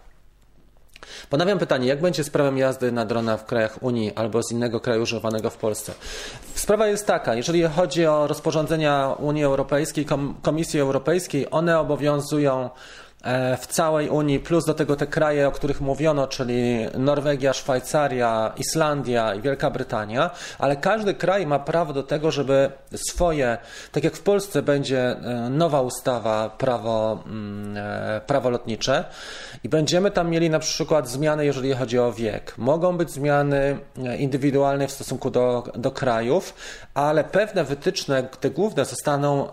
Ponawiam pytanie, jak będzie z prawem jazdy na drona w krajach Unii albo z innego kraju używanego w Polsce? Sprawa jest taka, jeżeli chodzi o rozporządzenia Unii Europejskiej, Komisji Europejskiej, one obowiązują w całej Unii, plus do tego te kraje, o których mówiono, czyli Norwegia, Szwajcaria, Islandia i Wielka Brytania, ale każdy kraj ma prawo do tego, żeby swoje, tak jak w Polsce będzie nowa ustawa prawo, prawo lotnicze i będziemy tam mieli na przykład zmiany, jeżeli chodzi o wiek. Mogą być zmiany indywidualne w stosunku do, do krajów, ale pewne wytyczne, te główne zostaną,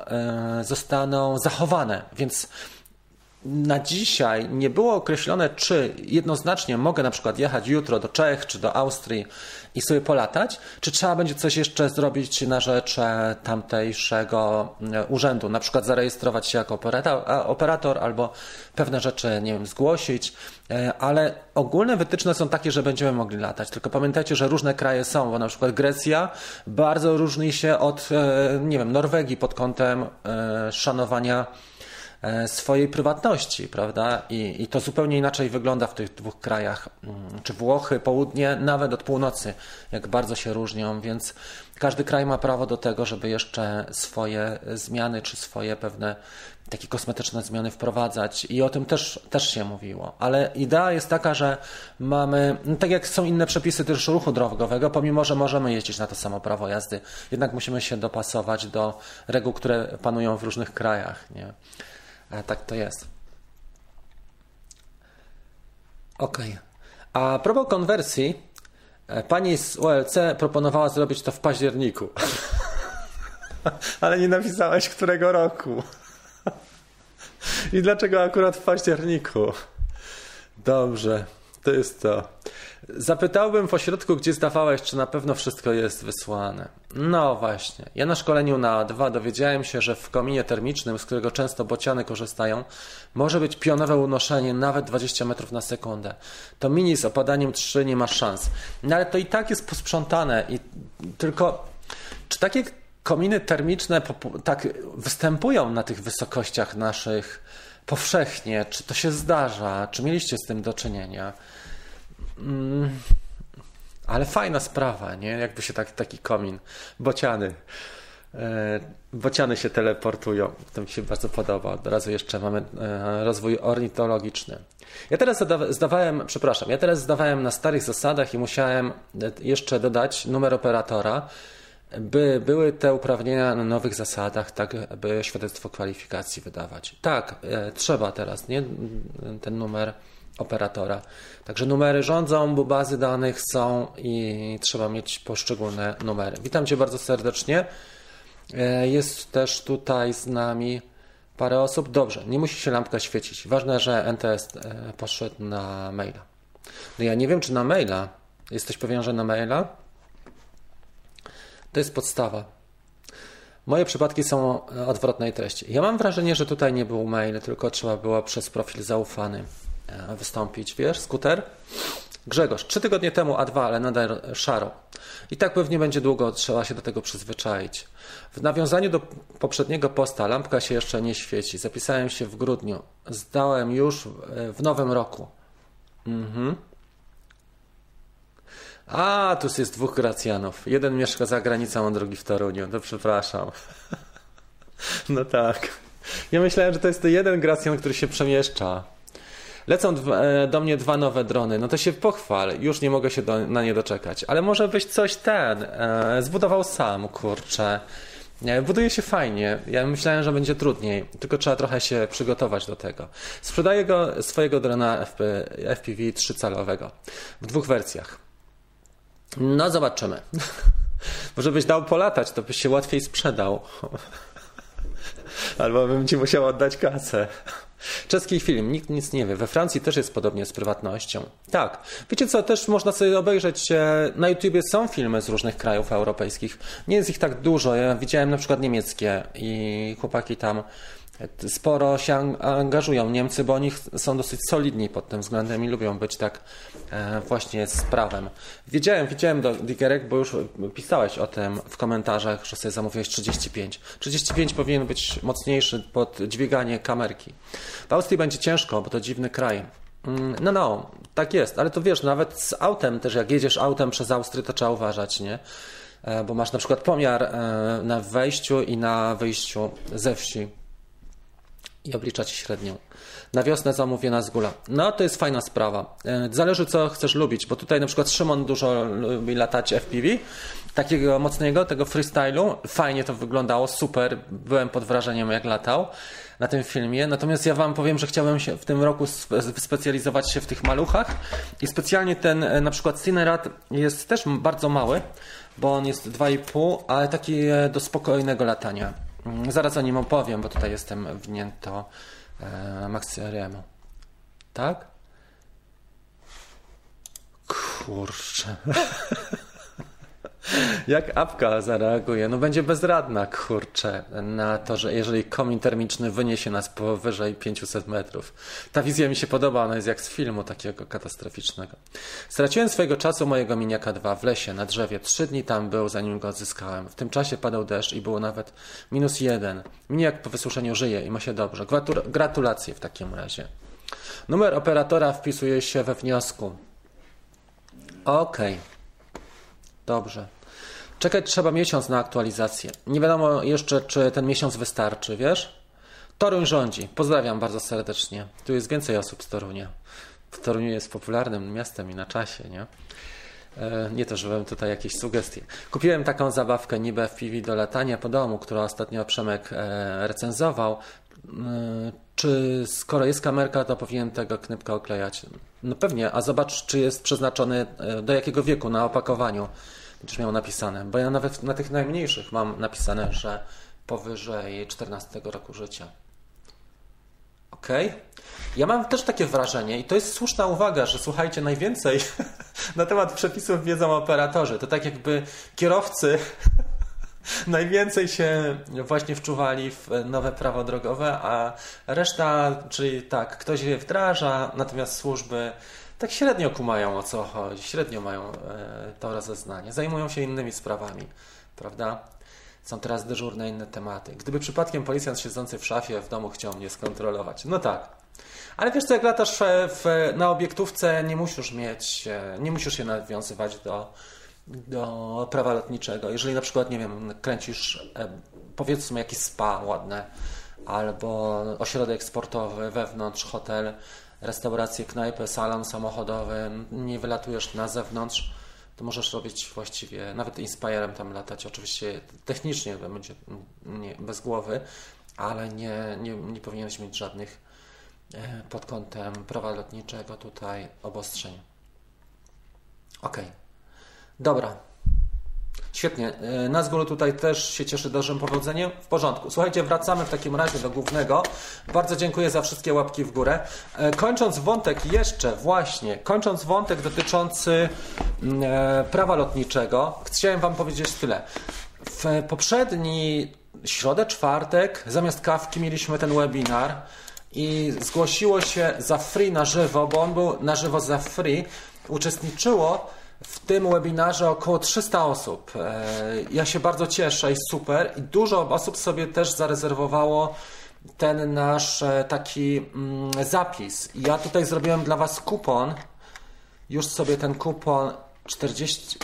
zostaną zachowane, więc na dzisiaj nie było określone, czy jednoznacznie mogę na przykład jechać jutro do Czech czy do Austrii i sobie polatać, czy trzeba będzie coś jeszcze zrobić na rzecz tamtejszego urzędu, na przykład zarejestrować się jako operator, operator albo pewne rzeczy, nie wiem, zgłosić, ale ogólne wytyczne są takie, że będziemy mogli latać, tylko pamiętajcie, że różne kraje są, bo na przykład Grecja bardzo różni się od, nie wiem, Norwegii pod kątem szanowania swojej prywatności, prawda? I, i to zupełnie inaczej wygląda w tych dwóch krajach. Czy Włochy, południe, nawet od północy, jak bardzo się różnią, więc każdy kraj ma prawo do tego, żeby jeszcze swoje zmiany, czy swoje pewne takie kosmetyczne zmiany wprowadzać i o tym też, też się mówiło. Ale idea jest taka, że mamy, no tak jak są inne przepisy też ruchu drogowego, pomimo, że możemy jeździć na to samo prawo jazdy, jednak musimy się dopasować do reguł, które panują w różnych krajach, nie? A tak to jest. Ok. A propos konwersji, pani z U L C proponowała zrobić to w październiku. Ale nie napisałeś, którego roku. I dlaczego akurat w październiku? Dobrze, to jest to. Zapytałbym w ośrodku, gdzie zdawałeś, czy na pewno wszystko jest wysłane. No właśnie. Ja na szkoleniu na A dwa dowiedziałem się, że w kominie termicznym, z którego często bociany korzystają, może być pionowe unoszenie nawet dwadzieścia metrów na sekundę. To mini z opadaniem trzy nie ma szans. No ale to i tak jest posprzątane. I tylko czy takie kominy termiczne tak występują na tych wysokościach naszych powszechnie? Czy to się zdarza? Czy mieliście z tym do czynienia? Mm, ale fajna sprawa, nie? Jakby się tak, taki komin, bociany, yy, bociany się teleportują. To mi się bardzo podoba. Od razu jeszcze mamy yy, rozwój ornitologiczny. Ja teraz zada- zdawałem, przepraszam, ja teraz zdawałem na starych zasadach i musiałem jeszcze dodać numer operatora, by były te uprawnienia na nowych zasadach, tak by świadectwo kwalifikacji wydawać. Tak, yy, trzeba teraz, nie? Ten numer operatora. Także numery rządzą, bo bazy danych są i trzeba mieć poszczególne numery. Witam Cię bardzo serdecznie. Jest też tutaj z nami parę osób. Dobrze, nie musi się lampka świecić. Ważne, że N T S poszedł na maila. No ja nie wiem, czy na maila. Jesteś pewien, że na maila? To jest podstawa. Moje przypadki są odwrotnej treści. Ja mam wrażenie, że tutaj nie był mail, tylko trzeba było przez profil zaufany wystąpić, wiesz, skuter. Grzegorz, trzy tygodnie temu A dwa, ale nadal szaro. I tak pewnie będzie długo, trzeba się do tego przyzwyczaić. W nawiązaniu do poprzedniego posta, lampka się jeszcze nie świeci. Zapisałem się w grudniu. Zdałem już w nowym roku. Mhm. A, tu jest dwóch Gracjanów. Jeden mieszka za granicą, a drugi w Toruniu. No przepraszam. No tak. Ja myślałem, że to jest to jeden Gracjan, który się przemieszcza. Lecą do mnie dwa nowe drony, no to się pochwal, już nie mogę się do, na nie doczekać. Ale może byś coś ten e, zbudował sam, kurczę. E, buduje się fajnie, ja myślałem, że będzie trudniej, tylko trzeba trochę się przygotować do tego. Sprzedaję go, swojego drona F P V trzyczalowego w dwóch wersjach. No zobaczymy. Może byś dał polatać, to byś się łatwiej sprzedał. Albo bym ci musiał oddać kasę. Czeski film, nikt nic nie wie. We Francji też jest podobnie z prywatnością. Tak, wiecie co, też można sobie obejrzeć, na YouTubie są filmy z różnych krajów europejskich. Nie jest ich tak dużo, ja widziałem na przykład niemieckie i chłopaki tam sporo się angażują. Niemcy, bo oni są dosyć solidni pod tym względem i lubią być tak właśnie z prawem. Wiedziałem, wiedziałem do Digerek, bo już pisałeś o tym w komentarzach, że sobie zamówiłeś trzydzieści pięć. trzydzieści pięć powinien być mocniejszy pod dźwiganie kamerki. W Austrii będzie ciężko, bo to dziwny kraj. No, no, tak jest, ale to wiesz, nawet z autem też, jak jedziesz autem przez Austrię, to trzeba uważać, nie? Bo masz na przykład pomiar na wejściu i na wyjściu ze wsi. I obliczać średnią. Na wiosnę zamówię na Zgula. No to jest fajna sprawa. Zależy co chcesz lubić, bo tutaj na przykład Szymon dużo lubi latać F P V, takiego mocnego, tego freestylu. Fajnie to wyglądało, super. Byłem pod wrażeniem jak latał na tym filmie. Natomiast ja wam powiem, że chciałem się w tym roku specjalizować się w tych maluchach i specjalnie ten na przykład Cinerat jest też bardzo mały, bo on jest dwa i pół, ale taki do spokojnego latania. Zaraz o nim opowiem, bo tutaj jestem wnięto e, Maxeriemu. Tak? Kurczę. Jak apka zareaguje? No będzie bezradna, kurczę, na to, że jeżeli komin termiczny wyniesie nas powyżej pięćset metrów. Ta wizja mi się podoba, ona jest jak z filmu takiego katastroficznego. Straciłem swojego czasu mojego miniaka dwa w lesie, na drzewie. Trzy dni tam był, zanim go odzyskałem. W tym czasie padał deszcz i było nawet minus jeden. Miniak po wysuszeniu żyje i ma się dobrze. Gratulacje w takim razie. Numer operatora wpisuje się we wniosku. Okej. Okay. Dobrze. Czekać trzeba miesiąc na aktualizację. Nie wiadomo jeszcze, czy ten miesiąc wystarczy, wiesz? Toruń rządzi. Pozdrawiam bardzo serdecznie. Tu jest więcej osób z Torunia. Toruń jest popularnym miastem i na czasie, nie? Nie to, żebym tutaj jakieś sugestie. Kupiłem taką zabawkę niby F P V do latania po domu, którą ostatnio Przemek recenzował. Czy skoro jest kamerka, to powinien tego knypka oklejać? No pewnie, a zobacz, czy jest przeznaczony do jakiego wieku na opakowaniu. Będziesz miał napisane, bo ja nawet na tych najmniejszych mam napisane, że powyżej czternastego roku życia. Okej. Okay. Ja mam też takie wrażenie i to jest słuszna uwaga, że słuchajcie, najwięcej na temat przepisów wiedzą operatorzy. To tak jakby kierowcy najwięcej się właśnie wczuwali w nowe prawo drogowe, a reszta, czyli tak, ktoś je wdraża, natomiast służby tak średnio kumają o co chodzi, średnio mają to rozeznanie, zajmują się innymi sprawami, prawda? Są teraz dyżurne inne tematy. Gdyby przypadkiem policjant siedzący w szafie w domu chciał mnie skontrolować, no tak. Ale wiesz co, jak latasz w, na obiektówce, nie musisz mieć, nie musisz się nawiązywać do, do prawa lotniczego. Jeżeli na przykład, nie wiem, kręcisz powiedzmy jakiś spa ładne albo ośrodek sportowy wewnątrz, hotel, restaurację, knajpę, salon samochodowy, nie wylatujesz na zewnątrz, to możesz robić właściwie, nawet Inspirem tam latać. Oczywiście technicznie będzie nie, bez głowy, ale nie, nie, nie powinieneś mieć żadnych pod kątem prawa lotniczego tutaj obostrzeń. Ok, dobra. Świetnie. Na Zgólu tutaj też się cieszy dużym powodzeniem. W porządku. Słuchajcie, wracamy w takim razie do głównego. Bardzo dziękuję za wszystkie łapki w górę. Kończąc wątek jeszcze, właśnie, kończąc wątek dotyczący prawa lotniczego, chciałem wam powiedzieć tyle. W poprzedni środę, czwartek, zamiast kawki mieliśmy ten webinar i zgłosiło się za free na żywo, bo on był na żywo za free. Uczestniczyło w tym webinarze około trzysta osób. Ja się bardzo cieszę i super. I dużo osób sobie też zarezerwowało ten nasz taki zapis. Ja tutaj zrobiłem dla was kupon. Już sobie ten kupon czterdzieści...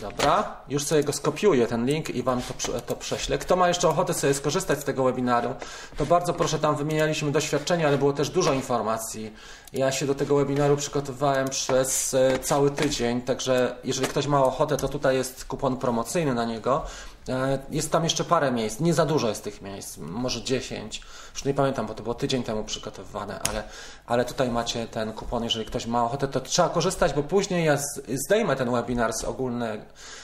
Dobra, już sobie go skopiuję, ten link, i Wam to, to prześlę. Kto ma jeszcze ochotę sobie skorzystać z tego webinaru, to bardzo proszę, tam wymienialiśmy doświadczenia, ale było też dużo informacji. Ja się do tego webinaru przygotowywałem przez cały tydzień, także jeżeli ktoś ma ochotę, to tutaj jest kupon promocyjny na niego. Jest tam jeszcze parę miejsc, nie za dużo jest tych miejsc, może dziesięć, już nie pamiętam, bo to było tydzień temu przygotowywane, ale, ale tutaj macie ten kupon, jeżeli ktoś ma ochotę, to trzeba korzystać, bo później ja zdejmę ten webinar z, ogólne,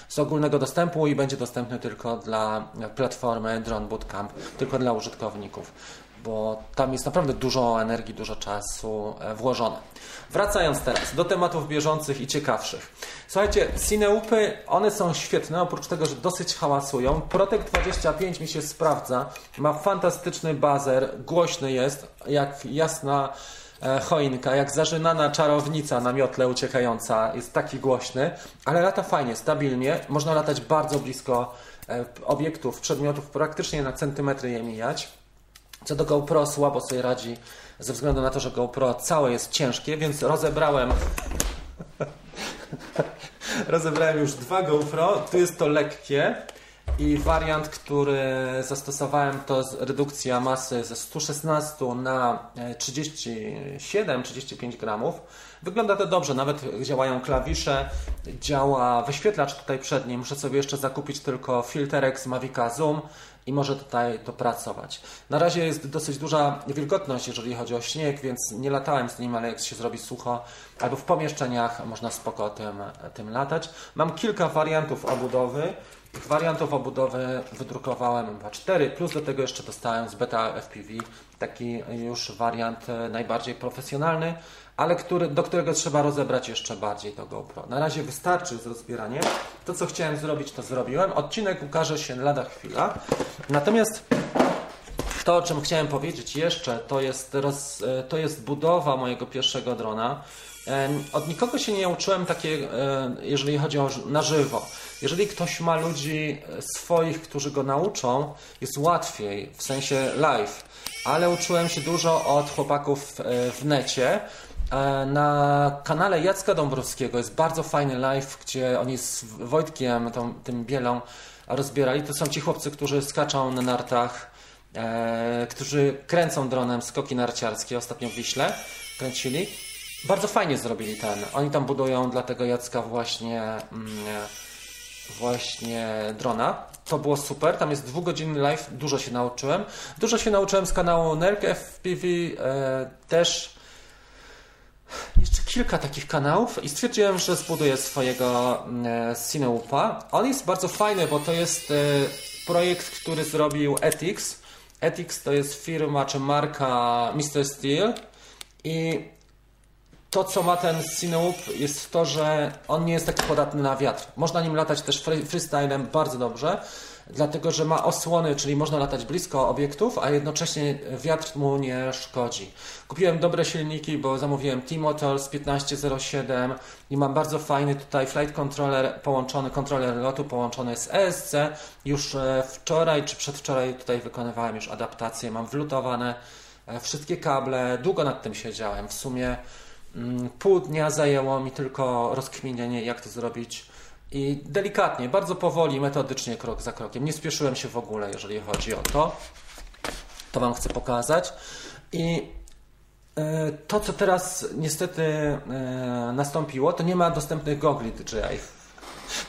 z ogólnego dostępu i będzie dostępny tylko dla platformy Drone Bootcamp, tylko dla użytkowników, bo tam jest naprawdę dużo energii, dużo czasu włożone. Wracając teraz do tematów bieżących i ciekawszych. Słuchajcie, cineupy, one są świetne, oprócz tego, że dosyć hałasują. Protect dwadzieścia pięć mi się sprawdza, ma fantastyczny bazer, głośny jest, jak jasna choinka, jak zażynana czarownica na miotle uciekająca, jest taki głośny, ale lata fajnie, stabilnie, można latać bardzo blisko obiektów, przedmiotów, praktycznie na centymetry je mijać. Co do GoPro, słabo sobie radzi ze względu na to, że GoPro całe jest ciężkie, więc rozebrałem rozebrałem już dwa GoPro. Tu jest to lekkie i wariant, który zastosowałem, to redukcja masy ze stu szesnastu na trzydzieści siedem trzydzieści pięć gramów. Wygląda to dobrze, nawet działają klawisze, działa wyświetlacz tutaj przedni. Muszę sobie jeszcze zakupić tylko filterek z Mavica Zoom i może tutaj to pracować. Na razie jest dosyć duża wilgotność, jeżeli chodzi o śnieg, więc nie latałem z nim, ale jak się zrobi sucho albo w pomieszczeniach, można spoko tym, tym latać. Mam kilka wariantów obudowy. Tych wariantów obudowy wydrukowałem chyba cztery, plus do tego jeszcze dostałem z beta F P V taki już wariant najbardziej profesjonalny, ale który, do którego trzeba rozebrać jeszcze bardziej to GoPro. Na razie wystarczy z rozbieranie. To, co chciałem zrobić, to zrobiłem. Odcinek ukaże się lada chwila. Natomiast to, o czym chciałem powiedzieć jeszcze, to jest, roz, to jest budowa mojego pierwszego drona. Od nikogo się nie uczyłem takie, jeżeli chodzi o na żywo. Jeżeli ktoś ma ludzi swoich, którzy go nauczą, jest łatwiej, w sensie live, ale uczyłem się dużo od chłopaków w necie. Na kanale Jacka Dąbrowskiego jest bardzo fajny live, gdzie oni z Wojtkiem, tą, tym Bielą, rozbierali. To są ci chłopcy, którzy skaczą na nartach, e, którzy kręcą dronem skoki narciarskie. Ostatnio w Wiśle kręcili. Bardzo fajnie zrobili ten. Oni tam budują dla tego Jacka właśnie, mm, właśnie drona. To było super. Tam jest dwugodzinny live. Dużo się nauczyłem. Dużo się nauczyłem z kanału Nerk F P V e, też. Jeszcze kilka takich kanałów i stwierdziłem, że zbuduję swojego cineupa. On jest bardzo fajny, bo to jest projekt, który zrobił Ethics. Ethics to jest firma czy marka mister Steel i to, co ma ten cineup, jest to, że on nie jest taki podatny na wiatr. Można nim latać też freestylem bardzo dobrze, dlatego że ma osłony, czyli można latać blisko obiektów, a jednocześnie wiatr mu nie szkodzi. Kupiłem dobre silniki, bo zamówiłem T-Motors piętnaście zero siedem i mam bardzo fajny tutaj flight controller połączony, kontroler lotu połączony z E S C. Już wczoraj czy przedwczoraj tutaj wykonywałem już adaptację, mam wlutowane wszystkie kable, długo nad tym siedziałem. W sumie pół dnia zajęło mi tylko rozkminienie, jak to zrobić. I delikatnie, bardzo powoli, metodycznie, krok za krokiem. Nie spieszyłem się w ogóle, jeżeli chodzi o to. To Wam chcę pokazać. I to, co teraz niestety nastąpiło, to nie ma dostępnych gogli D J I.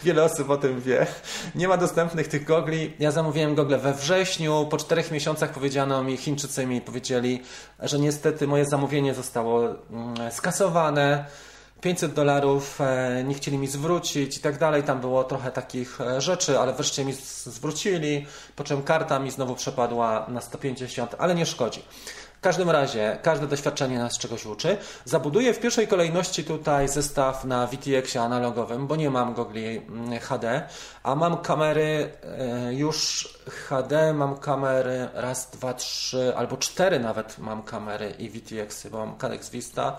Wiele osób o tym wie. Nie ma dostępnych tych gogli. Ja zamówiłem gogle we wrześniu. Po czterech miesiącach powiedziano mi, Chińczycy mi powiedzieli, że niestety moje zamówienie zostało skasowane. pięćset dolarów nie chcieli mi zwrócić i tak dalej. Tam było trochę takich rzeczy, ale wreszcie mi zwrócili, po czym karta mi znowu przepadła na sto pięćdziesiąt, ale nie szkodzi. W każdym razie każde doświadczenie nas czegoś uczy. Zabuduję w pierwszej kolejności tutaj zestaw na V T X-ie analogowym, bo nie mam gogli H D, a mam kamery już H D, mam kamery raz, dwa, trzy albo cztery nawet mam kamery i V T X-y, bo mam Cadex Vista.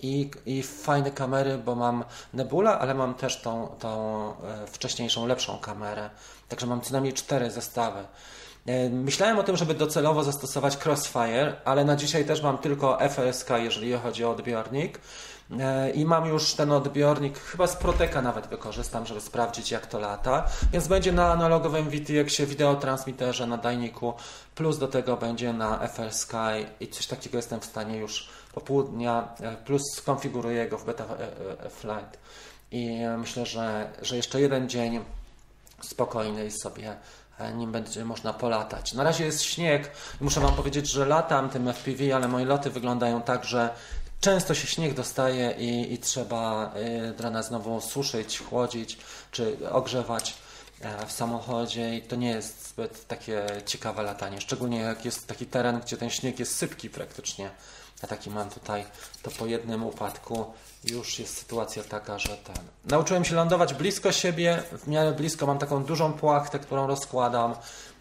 I, i fajne kamery, bo mam Nebula, ale mam też tą, tą wcześniejszą, lepszą kamerę. Także mam co najmniej cztery zestawy. Myślałem o tym, żeby docelowo zastosować Crossfire, ale na dzisiaj też mam tylko F L Sky, jeżeli chodzi o odbiornik. I mam już ten odbiornik, chyba z Proteka nawet wykorzystam, żeby sprawdzić, jak to lata. Więc będzie na analogowym V T X-ie, wideotransmiterze, nadajniku, plus do tego będzie na F L Sky i coś takiego jestem w stanie już po pół dnia, plus skonfiguruję go w Beta Flight. I myślę, że, że jeszcze jeden dzień spokojny i sobie nim będzie można polatać. Na razie jest śnieg. Muszę Wam powiedzieć, że latam tym F P V, ale moje loty wyglądają tak, że często się śnieg dostaje i, i trzeba drona znowu suszyć, chłodzić czy ogrzewać w samochodzie i to nie jest zbyt takie ciekawe latanie, szczególnie jak jest taki teren, gdzie ten śnieg jest sypki praktycznie. Ja taki mam tutaj, to po jednym upadku już jest sytuacja taka, że ten... Nauczyłem się lądować blisko siebie, w miarę blisko, mam taką dużą płachtę, którą rozkładam,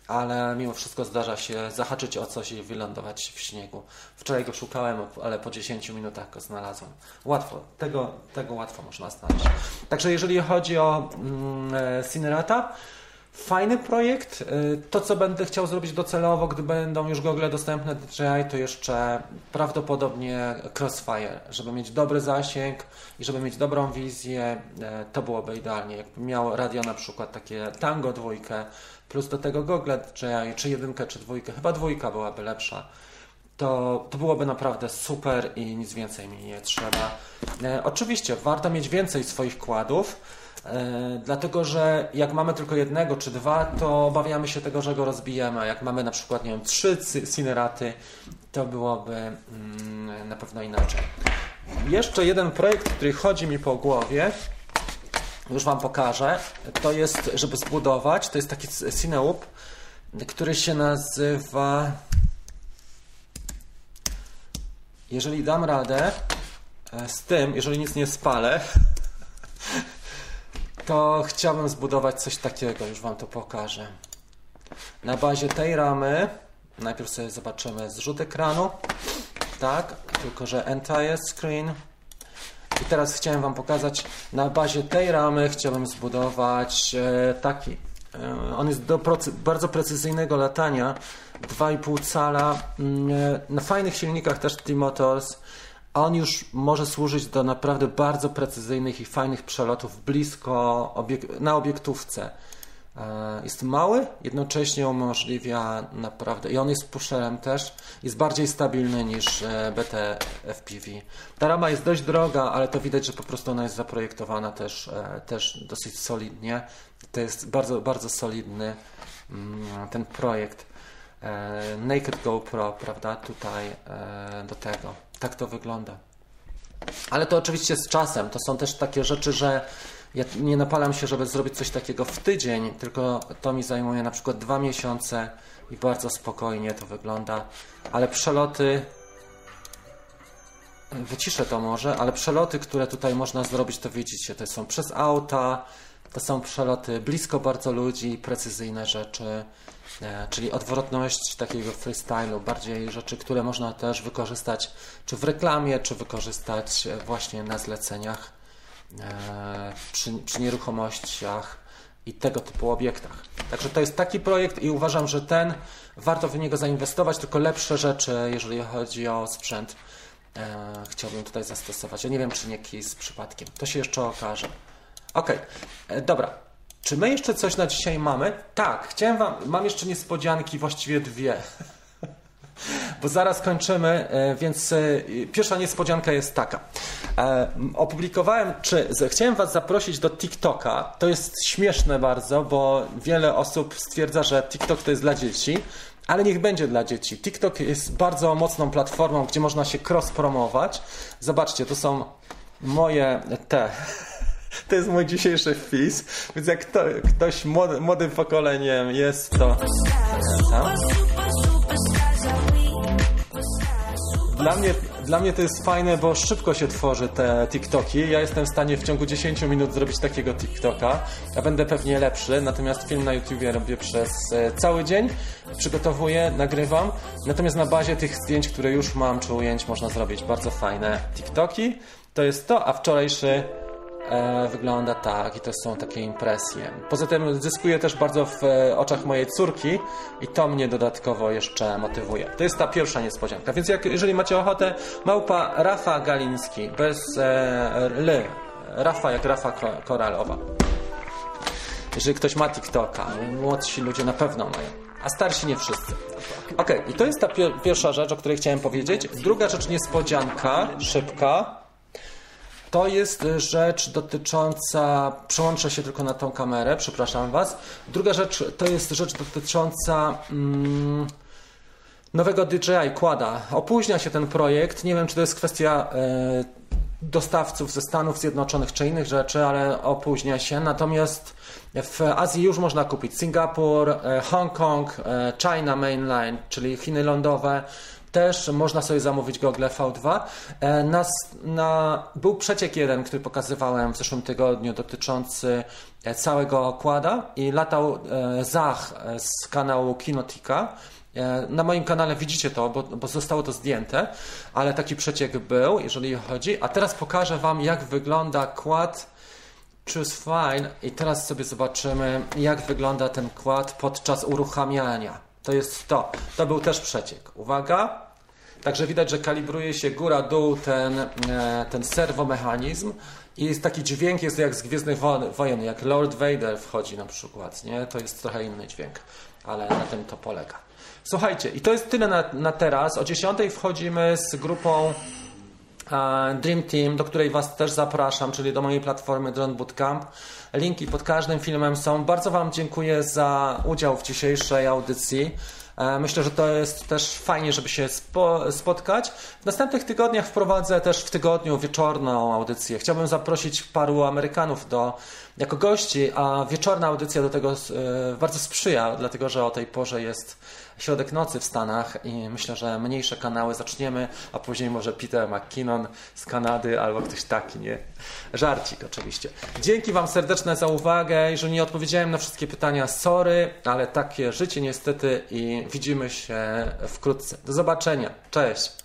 ale mimo wszystko zdarza się zahaczyć o coś i wylądować w śniegu. Wczoraj go szukałem, ale po dziesięciu minutach go znalazłem. Łatwo, tego, tego łatwo można znaleźć. Także jeżeli chodzi o mm, Cinerata, fajny projekt. To, co będę chciał zrobić docelowo, gdy będą już gogle dostępne D J I, to jeszcze prawdopodobnie Crossfire. Żeby mieć dobry zasięg i żeby mieć dobrą wizję, to byłoby idealnie. Jakbym miał radio na przykład takie Tango dwójkę, plus do tego gogle D J I, czy jedynkę, czy dwójkę, chyba dwójka byłaby lepsza. To, to byłoby naprawdę super i nic więcej mi nie trzeba. Oczywiście warto mieć więcej swoich kładów, dlatego że jak mamy tylko jednego czy dwa, to obawiamy się tego, że go rozbijemy, a jak mamy na przykład, nie wiem, trzy Cineraty, to byłoby mm, na pewno inaczej. Jeszcze jeden projekt, który chodzi mi po głowie, już Wam pokażę, to jest, żeby zbudować, to jest taki Cineup, który się nazywa, jeżeli dam radę z tym, jeżeli nic nie spalę, to chciałbym zbudować coś takiego, już Wam to pokażę. Na bazie tej ramy, najpierw sobie zobaczymy zrzut ekranu, tak, tylko że entire screen. I teraz chciałem Wam pokazać, na bazie tej ramy chciałbym zbudować taki. On jest do bardzo precyzyjnego latania, dwa i pół cala, na fajnych silnikach też T-Motors. A on już może służyć do naprawdę bardzo precyzyjnych i fajnych przelotów blisko obiek- na obiektówce. Jest mały, jednocześnie umożliwia naprawdę, i on jest pusherem też, jest bardziej stabilny niż B T F P V. Ta rama jest dość droga, ale to widać, że po prostu ona jest zaprojektowana też, też dosyć solidnie. To jest bardzo, bardzo solidny ten projekt. Naked GoPro, prawda, tutaj do tego. Tak to wygląda. Ale to oczywiście z czasem. To są też takie rzeczy, że ja nie napalam się, żeby zrobić coś takiego w tydzień, tylko to mi zajmuje na przykład dwa miesiące i bardzo spokojnie to wygląda. Ale przeloty... Wyciszę to może, ale przeloty, które tutaj można zrobić, to widzicie, to są przez auta, to są przeloty blisko bardzo ludzi, precyzyjne rzeczy, czyli odwrotność takiego freestylu, bardziej rzeczy, które można też wykorzystać czy w reklamie, czy wykorzystać właśnie na zleceniach, przy, przy nieruchomościach i tego typu obiektach. Także to jest taki projekt i uważam, że ten, warto w niego zainwestować, tylko lepsze rzeczy, jeżeli chodzi o sprzęt, chciałbym tutaj zastosować. Ja nie wiem, czy nie kij z przypadkiem. To się jeszcze okaże. Ok, dobra. Czy my jeszcze coś na dzisiaj mamy? Tak, chciałem wam, mam jeszcze niespodzianki, właściwie dwie, bo zaraz kończymy, więc pierwsza niespodzianka jest taka. Opublikowałem, czy chciałem Was zaprosić do TikToka. To jest śmieszne bardzo, bo wiele osób stwierdza, że TikTok to jest dla dzieci, ale niech będzie dla dzieci. TikTok jest bardzo mocną platformą, gdzie można się cross-promować. Zobaczcie, to są moje te... To jest mój dzisiejszy wpis, więc jak to, ktoś młody, młodym pokoleniem jest, to... Dla mnie, dla mnie to jest fajne, bo szybko się tworzy te TikToki. Ja jestem w stanie w ciągu dziesięciu minut zrobić takiego TikToka. Ja będę pewnie lepszy, natomiast film na YouTubie robię przez cały dzień. Przygotowuję, nagrywam. Natomiast na bazie tych zdjęć, które już mam, czy ujęć, można zrobić bardzo fajne TikToki. To jest to, a wczorajszy... e, wygląda tak i to są takie impresje. Poza tym zyskuję też bardzo w e, oczach mojej córki i to mnie dodatkowo jeszcze motywuje. To jest ta pierwsza niespodzianka, więc jak, jeżeli macie ochotę, małpa Rafa Galiński, bez e, ly, Rafa jak Rafa Koralowa. Jeżeli ktoś ma TikToka, młodsi ludzie na pewno mają. A starsi nie wszyscy. Okej, okay, i to jest ta pier pierwsza rzecz, o której chciałem powiedzieć. Druga rzecz, niespodzianka, szybka, to jest rzecz dotycząca... Przełączę się tylko na tą kamerę, przepraszam Was. Druga rzecz to jest rzecz dotycząca mm, nowego D J I, Quada. Opóźnia się ten projekt, nie wiem, czy to jest kwestia... Yy, dostawców ze Stanów Zjednoczonych czy innych rzeczy, ale opóźnia się. Natomiast w Azji już można kupić Singapur, Hongkong, China Mainline, czyli Chiny lądowe. Też można sobie zamówić gogle V dwa. Na, na, był przeciek jeden, który pokazywałem w zeszłym tygodniu dotyczący całego okłada i latał Zach z kanału Kinotika. Na moim kanale widzicie to, bo, bo zostało to zdjęte, ale taki przeciek był, jeżeli chodzi. A teraz pokażę Wam, jak wygląda quad Choose Fine i teraz sobie zobaczymy, jak wygląda ten quad podczas uruchamiania. To jest to. To był też przeciek. Uwaga. Także widać, że kalibruje się góra-dół ten, ten serwomechanizm i jest taki dźwięk, jest jak z Gwiezdnych Wojen, jak Lord Vader wchodzi na przykład. Nie? To jest trochę inny dźwięk, ale na tym to polega. Słuchajcie, i to jest tyle na, na teraz. O dziesiątej wchodzimy z grupą e, Dream Team, do której Was też zapraszam, czyli do mojej platformy Drone Bootcamp. Linki pod każdym filmem są. Bardzo Wam dziękuję za udział w dzisiejszej audycji. E, myślę, że to jest też fajnie, żeby się spo, spotkać. W następnych tygodniach wprowadzę też w tygodniu wieczorną audycję. Chciałbym zaprosić paru Amerykanów do... jako gości, a wieczorna audycja do tego e, bardzo sprzyja, dlatego że o tej porze jest środek nocy w Stanach i myślę, że mniejsze kanały zaczniemy, a później może Peter McKinnon z Kanady albo ktoś taki, nie? Żarcik oczywiście. Dzięki Wam serdeczne za uwagę. Jeżeli nie odpowiedziałem na wszystkie pytania, sorry, ale takie życie niestety i widzimy się wkrótce. Do zobaczenia. Cześć.